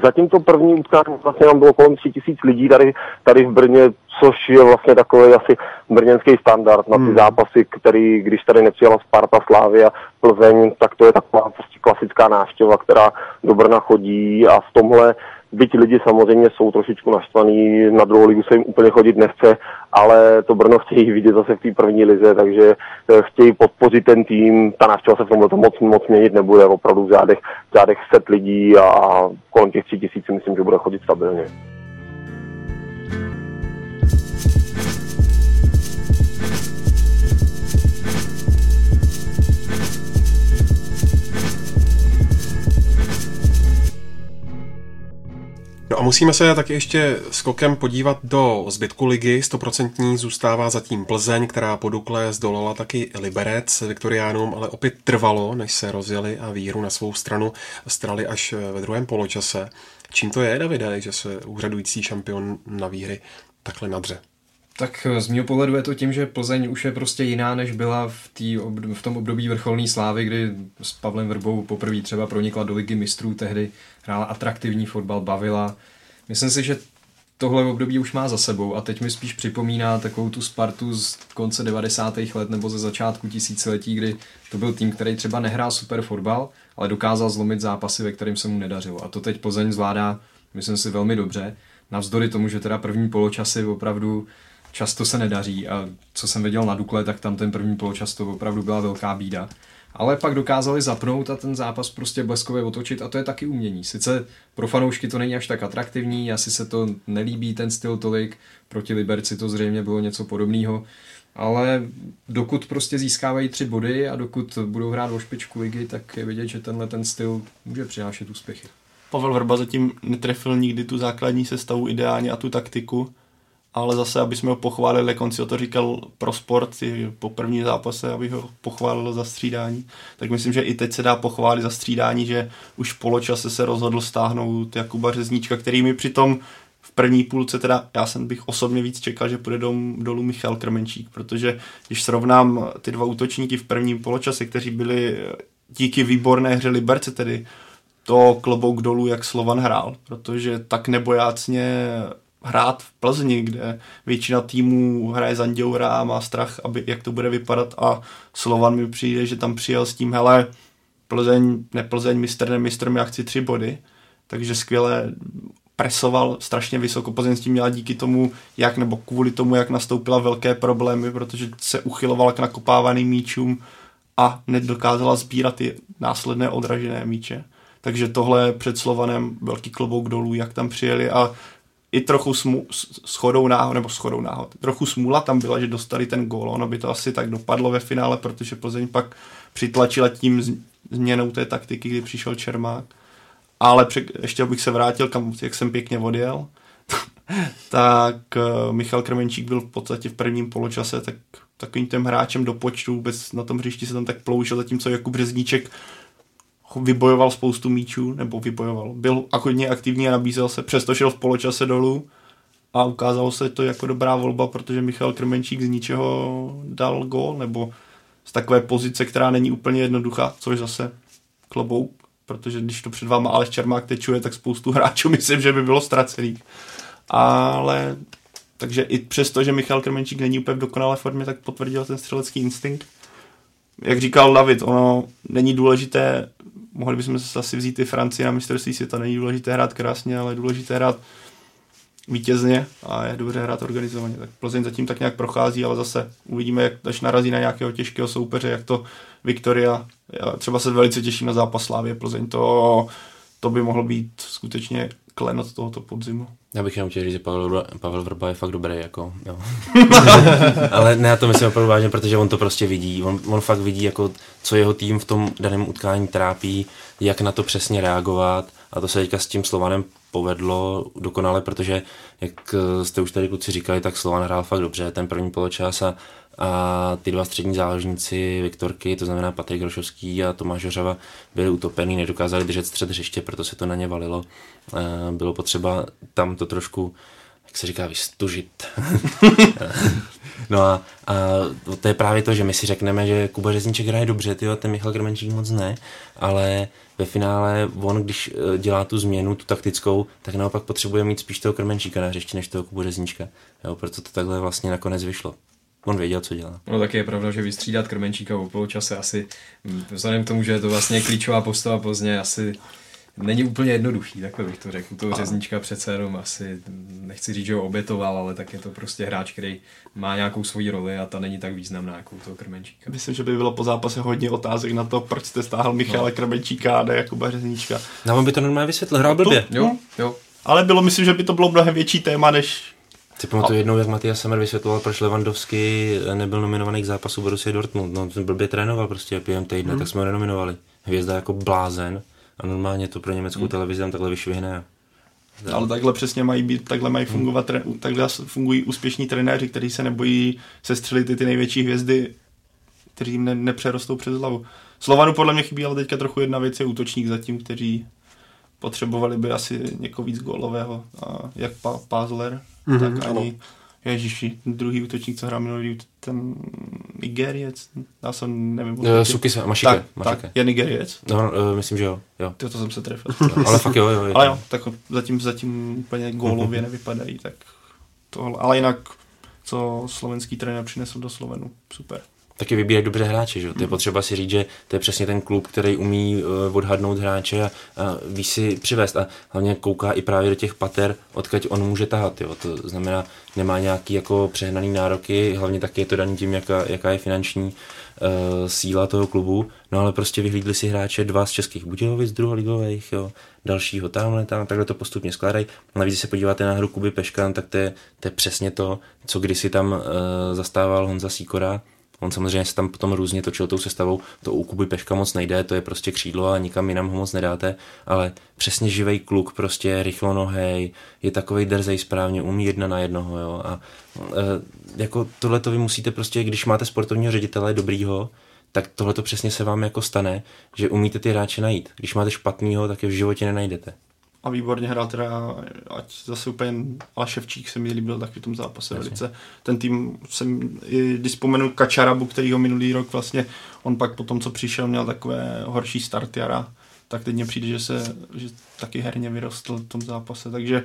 Zatím to první utkání vlastně nám bylo kolem tři tisíc lidí tady, tady v Brně, což je vlastně takový asi brněnský standard na ty hmm. zápasy, který, když tady nepřijela Sparta, Slavia, Plzeň, tak to je taková prostě klasická návštěva, která do Brna chodí a v tomhle byť lidi samozřejmě jsou trošičku naštvaný, na druhou ligu se jim úplně chodit nechce, ale to Brno chtějí vidět zase v té první lize, takže chtějí podpořit ten tým, ta návštěva se v tomhle to moc, moc měnit nebude, opravdu v řádech, v řádech set lidí a kolem těch tři tisíc myslím, že bude chodit stabilně. No a musíme se taky ještě skokem podívat do zbytku ligy. Stoprocentní zůstává zatím Plzeň, která po Dukle zdolala taky Liberec Viktoriánům, ale opět trvalo, než se rozjeli a víru na svou stranu strali až ve druhém poločase. Čím to je, Davide, že se úřadující šampion na výhry takhle nadře? Tak z mého pohledu je to tím, že Plzeň už je prostě jiná, než byla v, tý, v tom období vrcholné slávy, kdy s Pavlem Vrbou poprvé třeba pronikla do Ligy mistrů, tehdy hrála atraktivní fotbal, bavila. Myslím si, že tohle období už má za sebou a teď mi spíš připomíná takovou tu Spartu z konce devadesátých let nebo ze začátku tisíciletí, kdy to byl tým, který třeba nehrál super fotbal, ale dokázal zlomit zápasy, ve kterým se mu nedařilo. A to teď Plzeň zvládá, myslím si, velmi dobře. Navzdory tomu, že teda první poločasy opravdu často se nedaří a co jsem viděl na Dukle, tak tam ten první poločas to opravdu byla velká bída. Ale pak dokázali zapnout a ten zápas prostě bleskově otočit a to je taky umění. Sice pro fanoušky to není až tak atraktivní, asi se to nelíbí ten styl tolik, proti Liberci to zřejmě bylo něco podobného, ale dokud prostě získávají tři body a dokud budou hrát o špičku ligy, tak je vidět, že tenhle ten styl může přinášet úspěchy. Pavel Vrba zatím netrefil nikdy tu základní sestavu ideálně a tu taktiku, ale zase, aby jsme ho pochválili, jak on si o to říkal pro sport po prvním zápase, aby ho pochválil za střídání, tak myslím, že i teď se dá pochválit za střídání, že už v poločase se rozhodl stáhnout Jakuba Řezníčka, který mi přitom v první půlce, teda já jsem bych osobně víc čekal, že půjde dolů Michal Krmenčík, protože když srovnám ty dva útočníky v prvním poločase, kteří byli díky výborné hře Liberce, tedy to klobouk dolů, jak Slovan hrál, protože tak nebojácně hrát v Plzni, kde většina týmů hraje za Anděura a má strach, aby, jak to bude vypadat a Slovan mi přijde, že tam přijel s tím, hele, Plzeň, neplzeň, mistr, nemistr, já chci tři body, takže skvěle presoval strašně vysoko. Plzeň s tím měla díky tomu, jak nebo kvůli tomu, jak nastoupila velké problémy, protože se uchylovala k nakopávaným míčům a nedokázala sbírat ty následné odražené míče. Takže tohle před Slovanem velký klobouk dolů, jak tam přijeli a i trochu smu, shodou náhod, nebo shodou náhod, trochu smůla tam byla, že dostali ten gól, ono by to asi tak dopadlo ve finále, protože Plzeň pak přitlačila tím změnou té taktiky, kdy přišel Čermák, ale pře- ještě abych se vrátil, kam, jak jsem pěkně odjel, tak uh, Michal Krmenčík byl v podstatě v prvním poločase tak, takovým tím hráčem do počtu, vůbec na tom hřišti se tam tak ploužil, zatímco Jakub Řezníček vybojoval spoustu míčů, nebo vybojoval. Byl hodně aktivní a nabízel se, přesto šel v poločase dolů a ukázalo se to jako dobrá volba, protože Michal Krmenčík z ničeho dal gól, nebo z takové pozice, která není úplně jednoduchá, což zase klobouk, protože když to před váma Aleš Čermák tečuje, tak spoustu hráčů myslím, že by bylo ztracených. Ale takže i přesto, že Michal Krmenčík není úplně v dokonalé formě, tak potvrdil ten střelecký instinkt. Jak říkal David, ono není důležité, mohli bychom se asi vzít i Francii na mistrovství světa, není důležité hrát krásně, ale je důležité hrát vítězně a je dobře hrát organizovaně. Tak Plzeň zatím tak nějak prochází, ale zase uvidíme, jak až narazí na nějakého těžkého soupeře, jak to Viktoria. Já třeba se velice těším na zápas Slávie Plzeň, to, to by mohlo být skutečně klenot tohoto podzimu. Já bych jenom chtěl říct, že Pavel, Pavel Vrba je fakt dobrý, jako, jo. Ale ne, já to myslím opravdu vážně, protože on to prostě vidí, on, on fakt vidí, jako, co jeho tým v tom daném utkání trápí, jak na to přesně reagovat a to se teďka s tím Slovanem povedlo dokonale, protože jak jste už tady kluci říkali, tak Slovan hrál fakt dobře ten první poločas a, a ty dva střední záložníci Viktorky, to znamená Patrik Hrošovský a Tomáš Hořava, byli utopený, nedokázali držet střed hřiště, proto se to na ně valilo. Bylo potřeba tam to trošku, jak se říká, vystužit. No a, a to je právě to, že my si řekneme, že Kuba Řezníček hraje dobře, tyjo, ten Michal Krmenčík moc ne, ale ve finále on, když dělá tu změnu, tu taktickou, tak naopak potřebuje mít spíš toho Krmenčíka na hřišti než toho Kubu Řezníčka. Jo, proto to takhle vlastně nakonec vyšlo. On věděl, co dělá. No tak je pravda, že vystřídat Krmenčíka o poločase asi, vzhledem k tomu, že je to vlastně klíčová postava Plzně, asi není úplně jednoduchý, takhle bych to řekl. Toho Řeznička přece jenom asi, nechci říct, že ho obětoval, ale tak je to prostě hráč, který má nějakou svoji roli a ta není tak významná jako toho Krmenčíka. Myslím, že by bylo po zápase hodně otázek na to, proč jste stáhl Michala no. Krmenčíka a ne Jakuba Řeznička. No, on by to normálně vysvětlil, hrál blbě. To, jo, jo. Ale bylo, myslím, že by to bylo mnohem větší téma, než... Si pamatuju jednou, jak Matyáš Sammer vysvětloval, proč Lewandowski nebyl nominovaný k zápasu Borussia Dortmund. No, ten blbě trénoval prostě během týdne, hmm. tak jsme ho nenominovali. Hvězda jako blázen. A normálně to pro německou hmm. televizi tam takhle vyšvihne. Tak. Ale takhle přesně mají být, takhle mají fungovat, hmm. takhle fungují úspěšní trenéři, kteří se nebojí sestřelit ty, ty největší hvězdy, kteří jim ne, nepřerostou přes hlavu. Slovanu podle mě chybí, ale teďka trochu jedna věc je útočník zatím, kteří potřebovali by asi někoho víc gólového. A jak pa, Pázler, mm-hmm, tak ani ano. Ježiši, druhý útočník, co hrál minulý, ten Nigeriec, já jsem nevím. Uh, Suky se, Mašike. Tak, Mašike. Tak, je Nigeriec? No, uh, myslím, že jo. jo. To, to jsem se trefil. No, ale fakt jo, jo. Je ale jo, tak zatím, zatím úplně gólově nevypadají, tak tohle. Ale jinak, co slovenský trenér přinesl do Slovenu, super. Taky vybírají dobře hráče, že? To je potřeba si říct, že to je přesně ten klub, který umí odhadnout hráče a, a ví si přivést a hlavně kouká i právě do těch pater, odkud on může tahat, jo? To znamená, nemá nějaký jako přehnaný nároky, hlavně taky je to daný tím, jaká, jaká je finanční uh, síla toho klubu, no ale prostě vyhlídli si hráče dva z českých Budějovic, druholigových, jo, dalšího tamhle, tam, takhle to postupně skládají. Navíc, když se podíváte na hru Kuby Peška, tak to je, to je přesně to, co kdysi tam uh, zastával Honza Sýkora. On samozřejmě se tam potom různě točil tou sestavou, to u Kuby Peška moc nejde, to je prostě křídlo a nikam jinam ho moc nedáte, ale přesně živej kluk, prostě rychlonohej, je takovej drzej správně, umí jedna na jednoho, jo, a e, jako tohleto vy musíte prostě, když máte sportovního ředitele dobrýho, tak tohleto přesně se vám jako stane, že umíte ty hráče najít, když máte špatnýho, tak je v životě nenajdete. A výborně hrál teda, ať zase úplně ale Ševčík se mi líbil taky v tom zápase velice. Ten tým jsem, když vzpomenu Kačarabu, kterýho minulý rok vlastně, on pak po tom, co přišel, měl takové horší start jara, tak teď mně přijde, že se že taky herně vyrostl v tom zápase, takže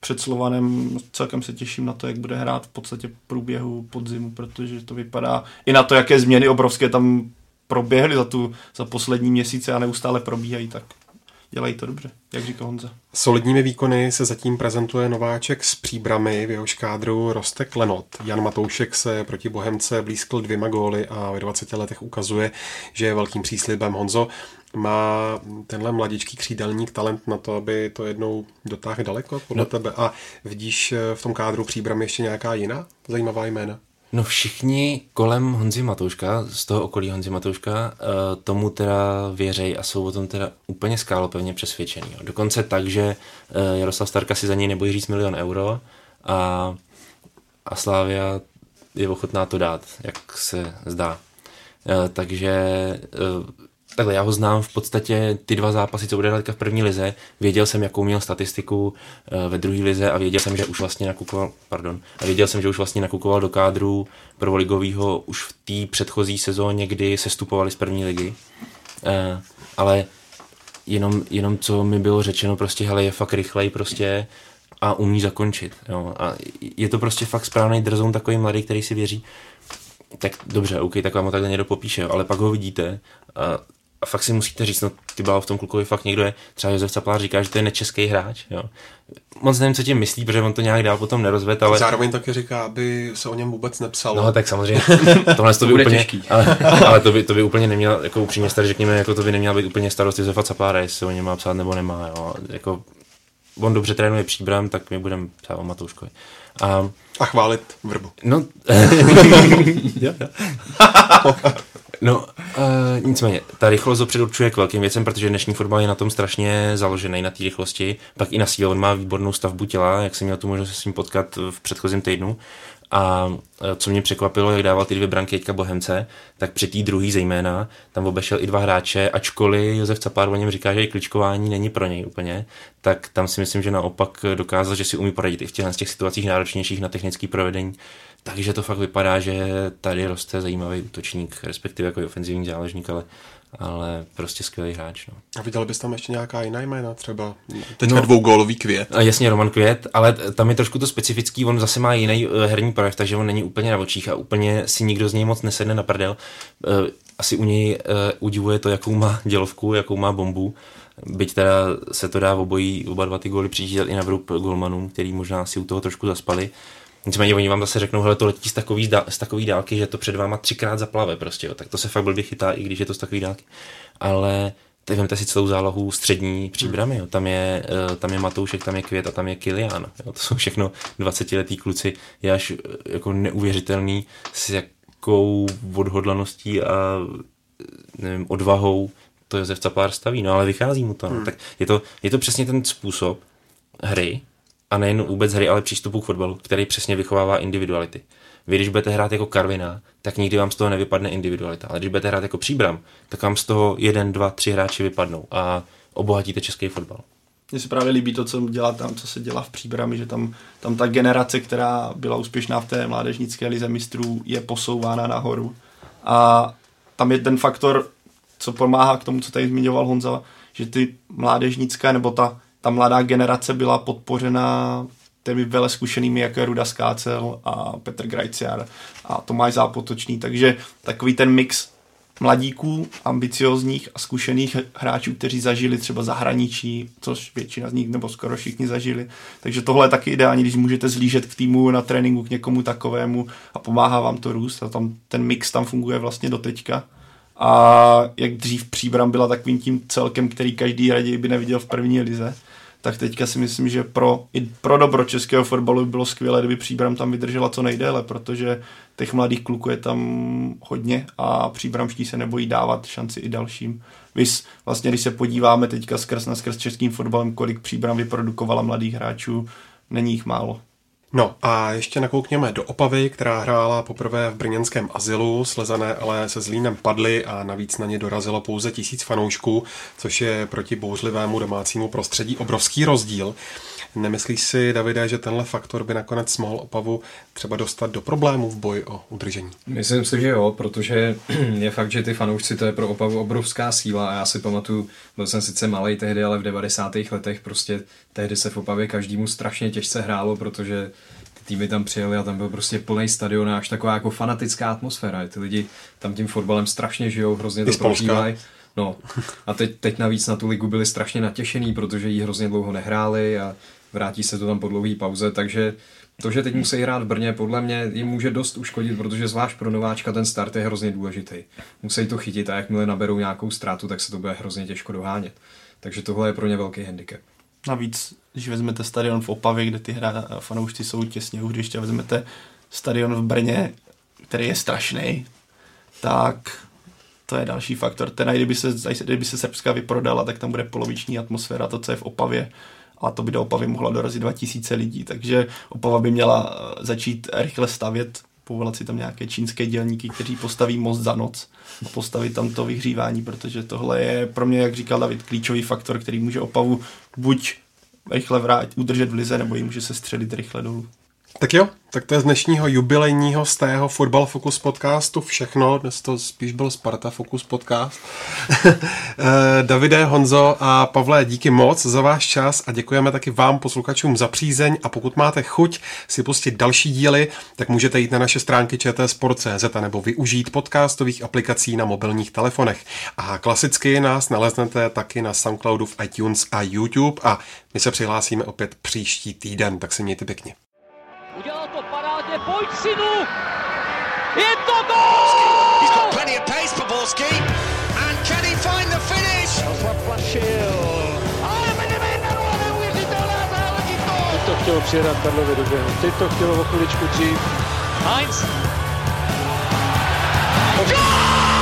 před Slovanem celkem se těším na to, jak bude hrát v podstatě v průběhu podzimu, protože to vypadá i na to, jaké změny obrovské tam proběhly za, tu, za poslední měsíce a neustále probíhají, tak dělají to dobře, jak říká Honza. Solidními výkony se zatím prezentuje nováček s Příbramy, v jehož kádru roste klenot. Jan Matoušek se proti Bohemce blízkl dvěma góly a ve dvaceti letech ukazuje, že je velkým příslibem. Honzo, má tenhle mladičký křídelník talent na to, aby to jednou dotáhl daleko podle no. tebe? A vidíš v tom kádru Příbramy ještě nějaká jiná zajímavá jména? No všichni kolem Honzy Matouška, z toho okolí Honzy Matouška, tomu teda věřejí a jsou o tom teda úplně skálopevně přesvědčený. Dokonce tak, že Jaroslav Starka si za něj nebojí říct milion euro a, a Slavia je ochotná to dát, jak se zdá. Takže takhle, já ho znám v podstatě ty dva zápasy, co bude hrát v první lize. Věděl jsem, jakou měl statistiku ve druhé lize a věděl jsem, že už vlastně nakukoval, pardon, a věděl jsem, že už vlastně nakukoval do kádru prvoligového už v té předchozí sezóně, kdy sestupovali z první ligy. Ale jenom, jenom co mi bylo řečeno, prostě hele, je fakt rychlej prostě a umí zakončit. Jo. A je to prostě fakt správný drzoun, takový mladý, který si věří. Tak dobře, OK, tak vám ho takhle někdo popíše, ale pak ho vidíte a A fakt si musíte říct, no ty bálo, v tom klukovi fakt někdo je, třeba Josef Caplář říká, že to je nečeský hráč, jo. Moc nevím, co tím myslí, protože on to nějak dál potom nerozved, ale... Zároveň taky říká, aby se o něm vůbec nepsalo. No tak samozřejmě, tohle to by úplně... Těžký. Ale, ale to by, to by úplně neměla, jako upřímně starý, řekněme, jako to by neměla být úplně starost Josefa Caplára, jestli o něm má psát nebo nemá, jo. Jako, on dobře trénuje Příbram, tak my budeme psát o Matouškovi. A... A chválit Vrbu. No... No, e, nicméně, ta rychlost dopředu určuje k velkým věcem, protože dnešní fotbal je na tom strašně založený, na té rychlosti, pak i na síle. On má výbornou stavbu těla, jak jsem měl tu možnost s ním potkat v předchozím týdnu. A co mě překvapilo, jak dával ty dvě branky teďka Bohemce, tak před tý druhý zejména tam obešel i dva hráče, ačkoliv Josef Capár o něm říká, že i kličkování není pro něj úplně, tak tam si myslím, že naopak dokázal, že si umí poradit i v těchto těch situacích náročnějších na technické provedení. Takže to fakt vypadá, že tady roste zajímavý útočník, respektive jako ofenzivní záložník, ale ale prostě skvělý hráč. No. A viděl bys tam ještě nějaká jiná jména třeba? Teďka no, dvougólový Květ. Jasně, Roman Květ, ale tam je trošku to specifický, on zase má jiný herní projev, takže on není úplně na očích a úplně si nikdo z něj moc nesedne na prdel. Asi u něj udivuje to, jakou má dělovku, jakou má bombu. Byť teda se to dá obojí, oba dva ty góly přičítat i na vrub golmanům, který možná si u toho trošku zaspali. Nicméně oni vám zase řeknou, hele, to letí z takový, z takový dálky, že to před váma třikrát zaplave prostě, jo. Tak to se fakt blbě chytá, i když je to z takový dálky. Ale teď vemte si celou zálohu střední Příbramy, jo. Tam je, tam je Matoušek, tam je Květ a tam je Kilian. Jo. To jsou všechno dvacetiletí kluci. Je až jako neuvěřitelný, s jakou odhodlaností a nevím, odvahou to Josef Capár staví, no ale vychází mu to. No. Hmm. Tak je to, je to přesně ten způsob hry, a nejen vůbec hry, ale přístupu k fotbalu, který přesně vychovává individuality. Vy, když budete hrát jako Karviná, tak nikdy vám z toho nevypadne individualita. Ale když budete hrát jako Příbram, tak vám z toho jeden, dva, tři hráči vypadnou a obohatíte český fotbal. Mně se právě líbí to, co dělá tam, co se dělá v Příbrami, že tam, tam ta generace, která byla úspěšná v té mládežnické lize mistrů, je posouvána nahoru. A tam je ten faktor, co pomáhá k tomu, co tady zmiňoval Honza, že ty mládežnická nebo ta Ta mladá generace byla podpořena těmi veleskušenými, jako je Ruda Skácel a Petr Grajciar a Tomáš Zápotočný, takže takový ten mix mladíků, ambiciózních a zkušených hráčů, kteří zažili třeba zahraničí, což většina z nich nebo skoro všichni zažili. Takže tohle je taky ideální, když můžete zlížet k týmu na tréninku k někomu takovému a pomáhá vám to růst a tam ten mix tam funguje vlastně do teďka. A jak dřív Příbram byla takovým tím celkem, který každý raději by neviděl v první lize, tak teďka si myslím, že pro, i pro dobro českého fotbalu by bylo skvělé, kdyby Příbram tam vydržela co nejdéle, protože těch mladých kluků je tam hodně a příbramští se nebojí dávat šanci i dalším. Vys, vlastně když se podíváme teďka skrz na skrz českým fotbalem, kolik Příbram vyprodukovala mladých hráčů, není jich málo. No a ještě nakoukněme do Opavy, která hrála poprvé v brněnském azylu, Slezané ale se Zlínem padly a navíc na ně dorazilo pouze tisíc fanoušků, což je proti bouřlivému domácímu prostředí obrovský rozdíl. Nemyslíš si, Davide, že tenhle faktor by nakonec mohl Opavu třeba dostat do problémů v boji o udržení? Myslím si, že jo, protože je fakt, že ty fanoušci, to je pro Opavu obrovská síla a já si pamatuju, byl jsem sice malej tehdy, ale v devadesátých letech prostě tehdy se v Opavě každému strašně těžce hrálo, protože ty týmy tam přijeli a tam byl prostě plný stadion a až taková jako fanatická atmosféra. Ty lidi tam tím fotbalem strašně žijou, hrozně to prožívají. No a teď, teď navíc na tu ligu byli strašně natěšený, protože jí hrozně dlouho nehráli a vrátí se to tam po dlouhý pauze, takže to, že teď musí hrát v Brně, podle mě jim může dost uškodit, protože zvlášť pro nováčka ten start je hrozně důležitý. Musí to chytit a jakmile naberou nějakou ztrátu, tak se to bude hrozně těžko dohánět. Takže tohle je pro ně velký handicap. Navíc, když vezmete stadion v Opavě, kde ty hra, fanoušci jsou těsně u hřiště, vezmete stadion v Brně, který je strašný, tak to je další faktor. Ten, kdyby se, kdyby se Srbska vyprodala, tak tam bude poloviční atmosféra, to, co je v Opavě. A to by do Opavy mohlo dorazit dva tisíce lidí, takže Opava by měla začít rychle stavět, povolat si tam nějaké čínské dělníky, kteří postaví most za noc a postavit tam to vyhřívání, protože tohle je pro mě, jak říkal David, klíčový faktor, který může Opavu buď rychle vrátit, udržet v lize, nebo ji může se střelit rychle dolů. Tak jo, tak to je z dnešního jubilejního z tého Fotbal Focus podcastu všechno. Dnes to spíš byl Sparta Focus podcast. Davide, Honzo a Pavle, díky moc za váš čas a děkujeme taky vám posluchačům za přízeň a pokud máte chuť si pustit další díly, tak můžete jít na naše stránky čtsport tečka cz a nebo využít podcastových aplikací na mobilních telefonech. A klasicky nás naleznete taky na Soundcloudu, v iTunes a YouTube a my se přihlásíme opět příští týden, tak se mějte pěkně. Udělal to parádně, pojď synu! Je to gól! He's got plenty of pace for Borski. And can he find the finish? Teď to chtělo přijedat Karlově do běhu. Teď to chtělo o chviličku dřív. Heinz! Gól!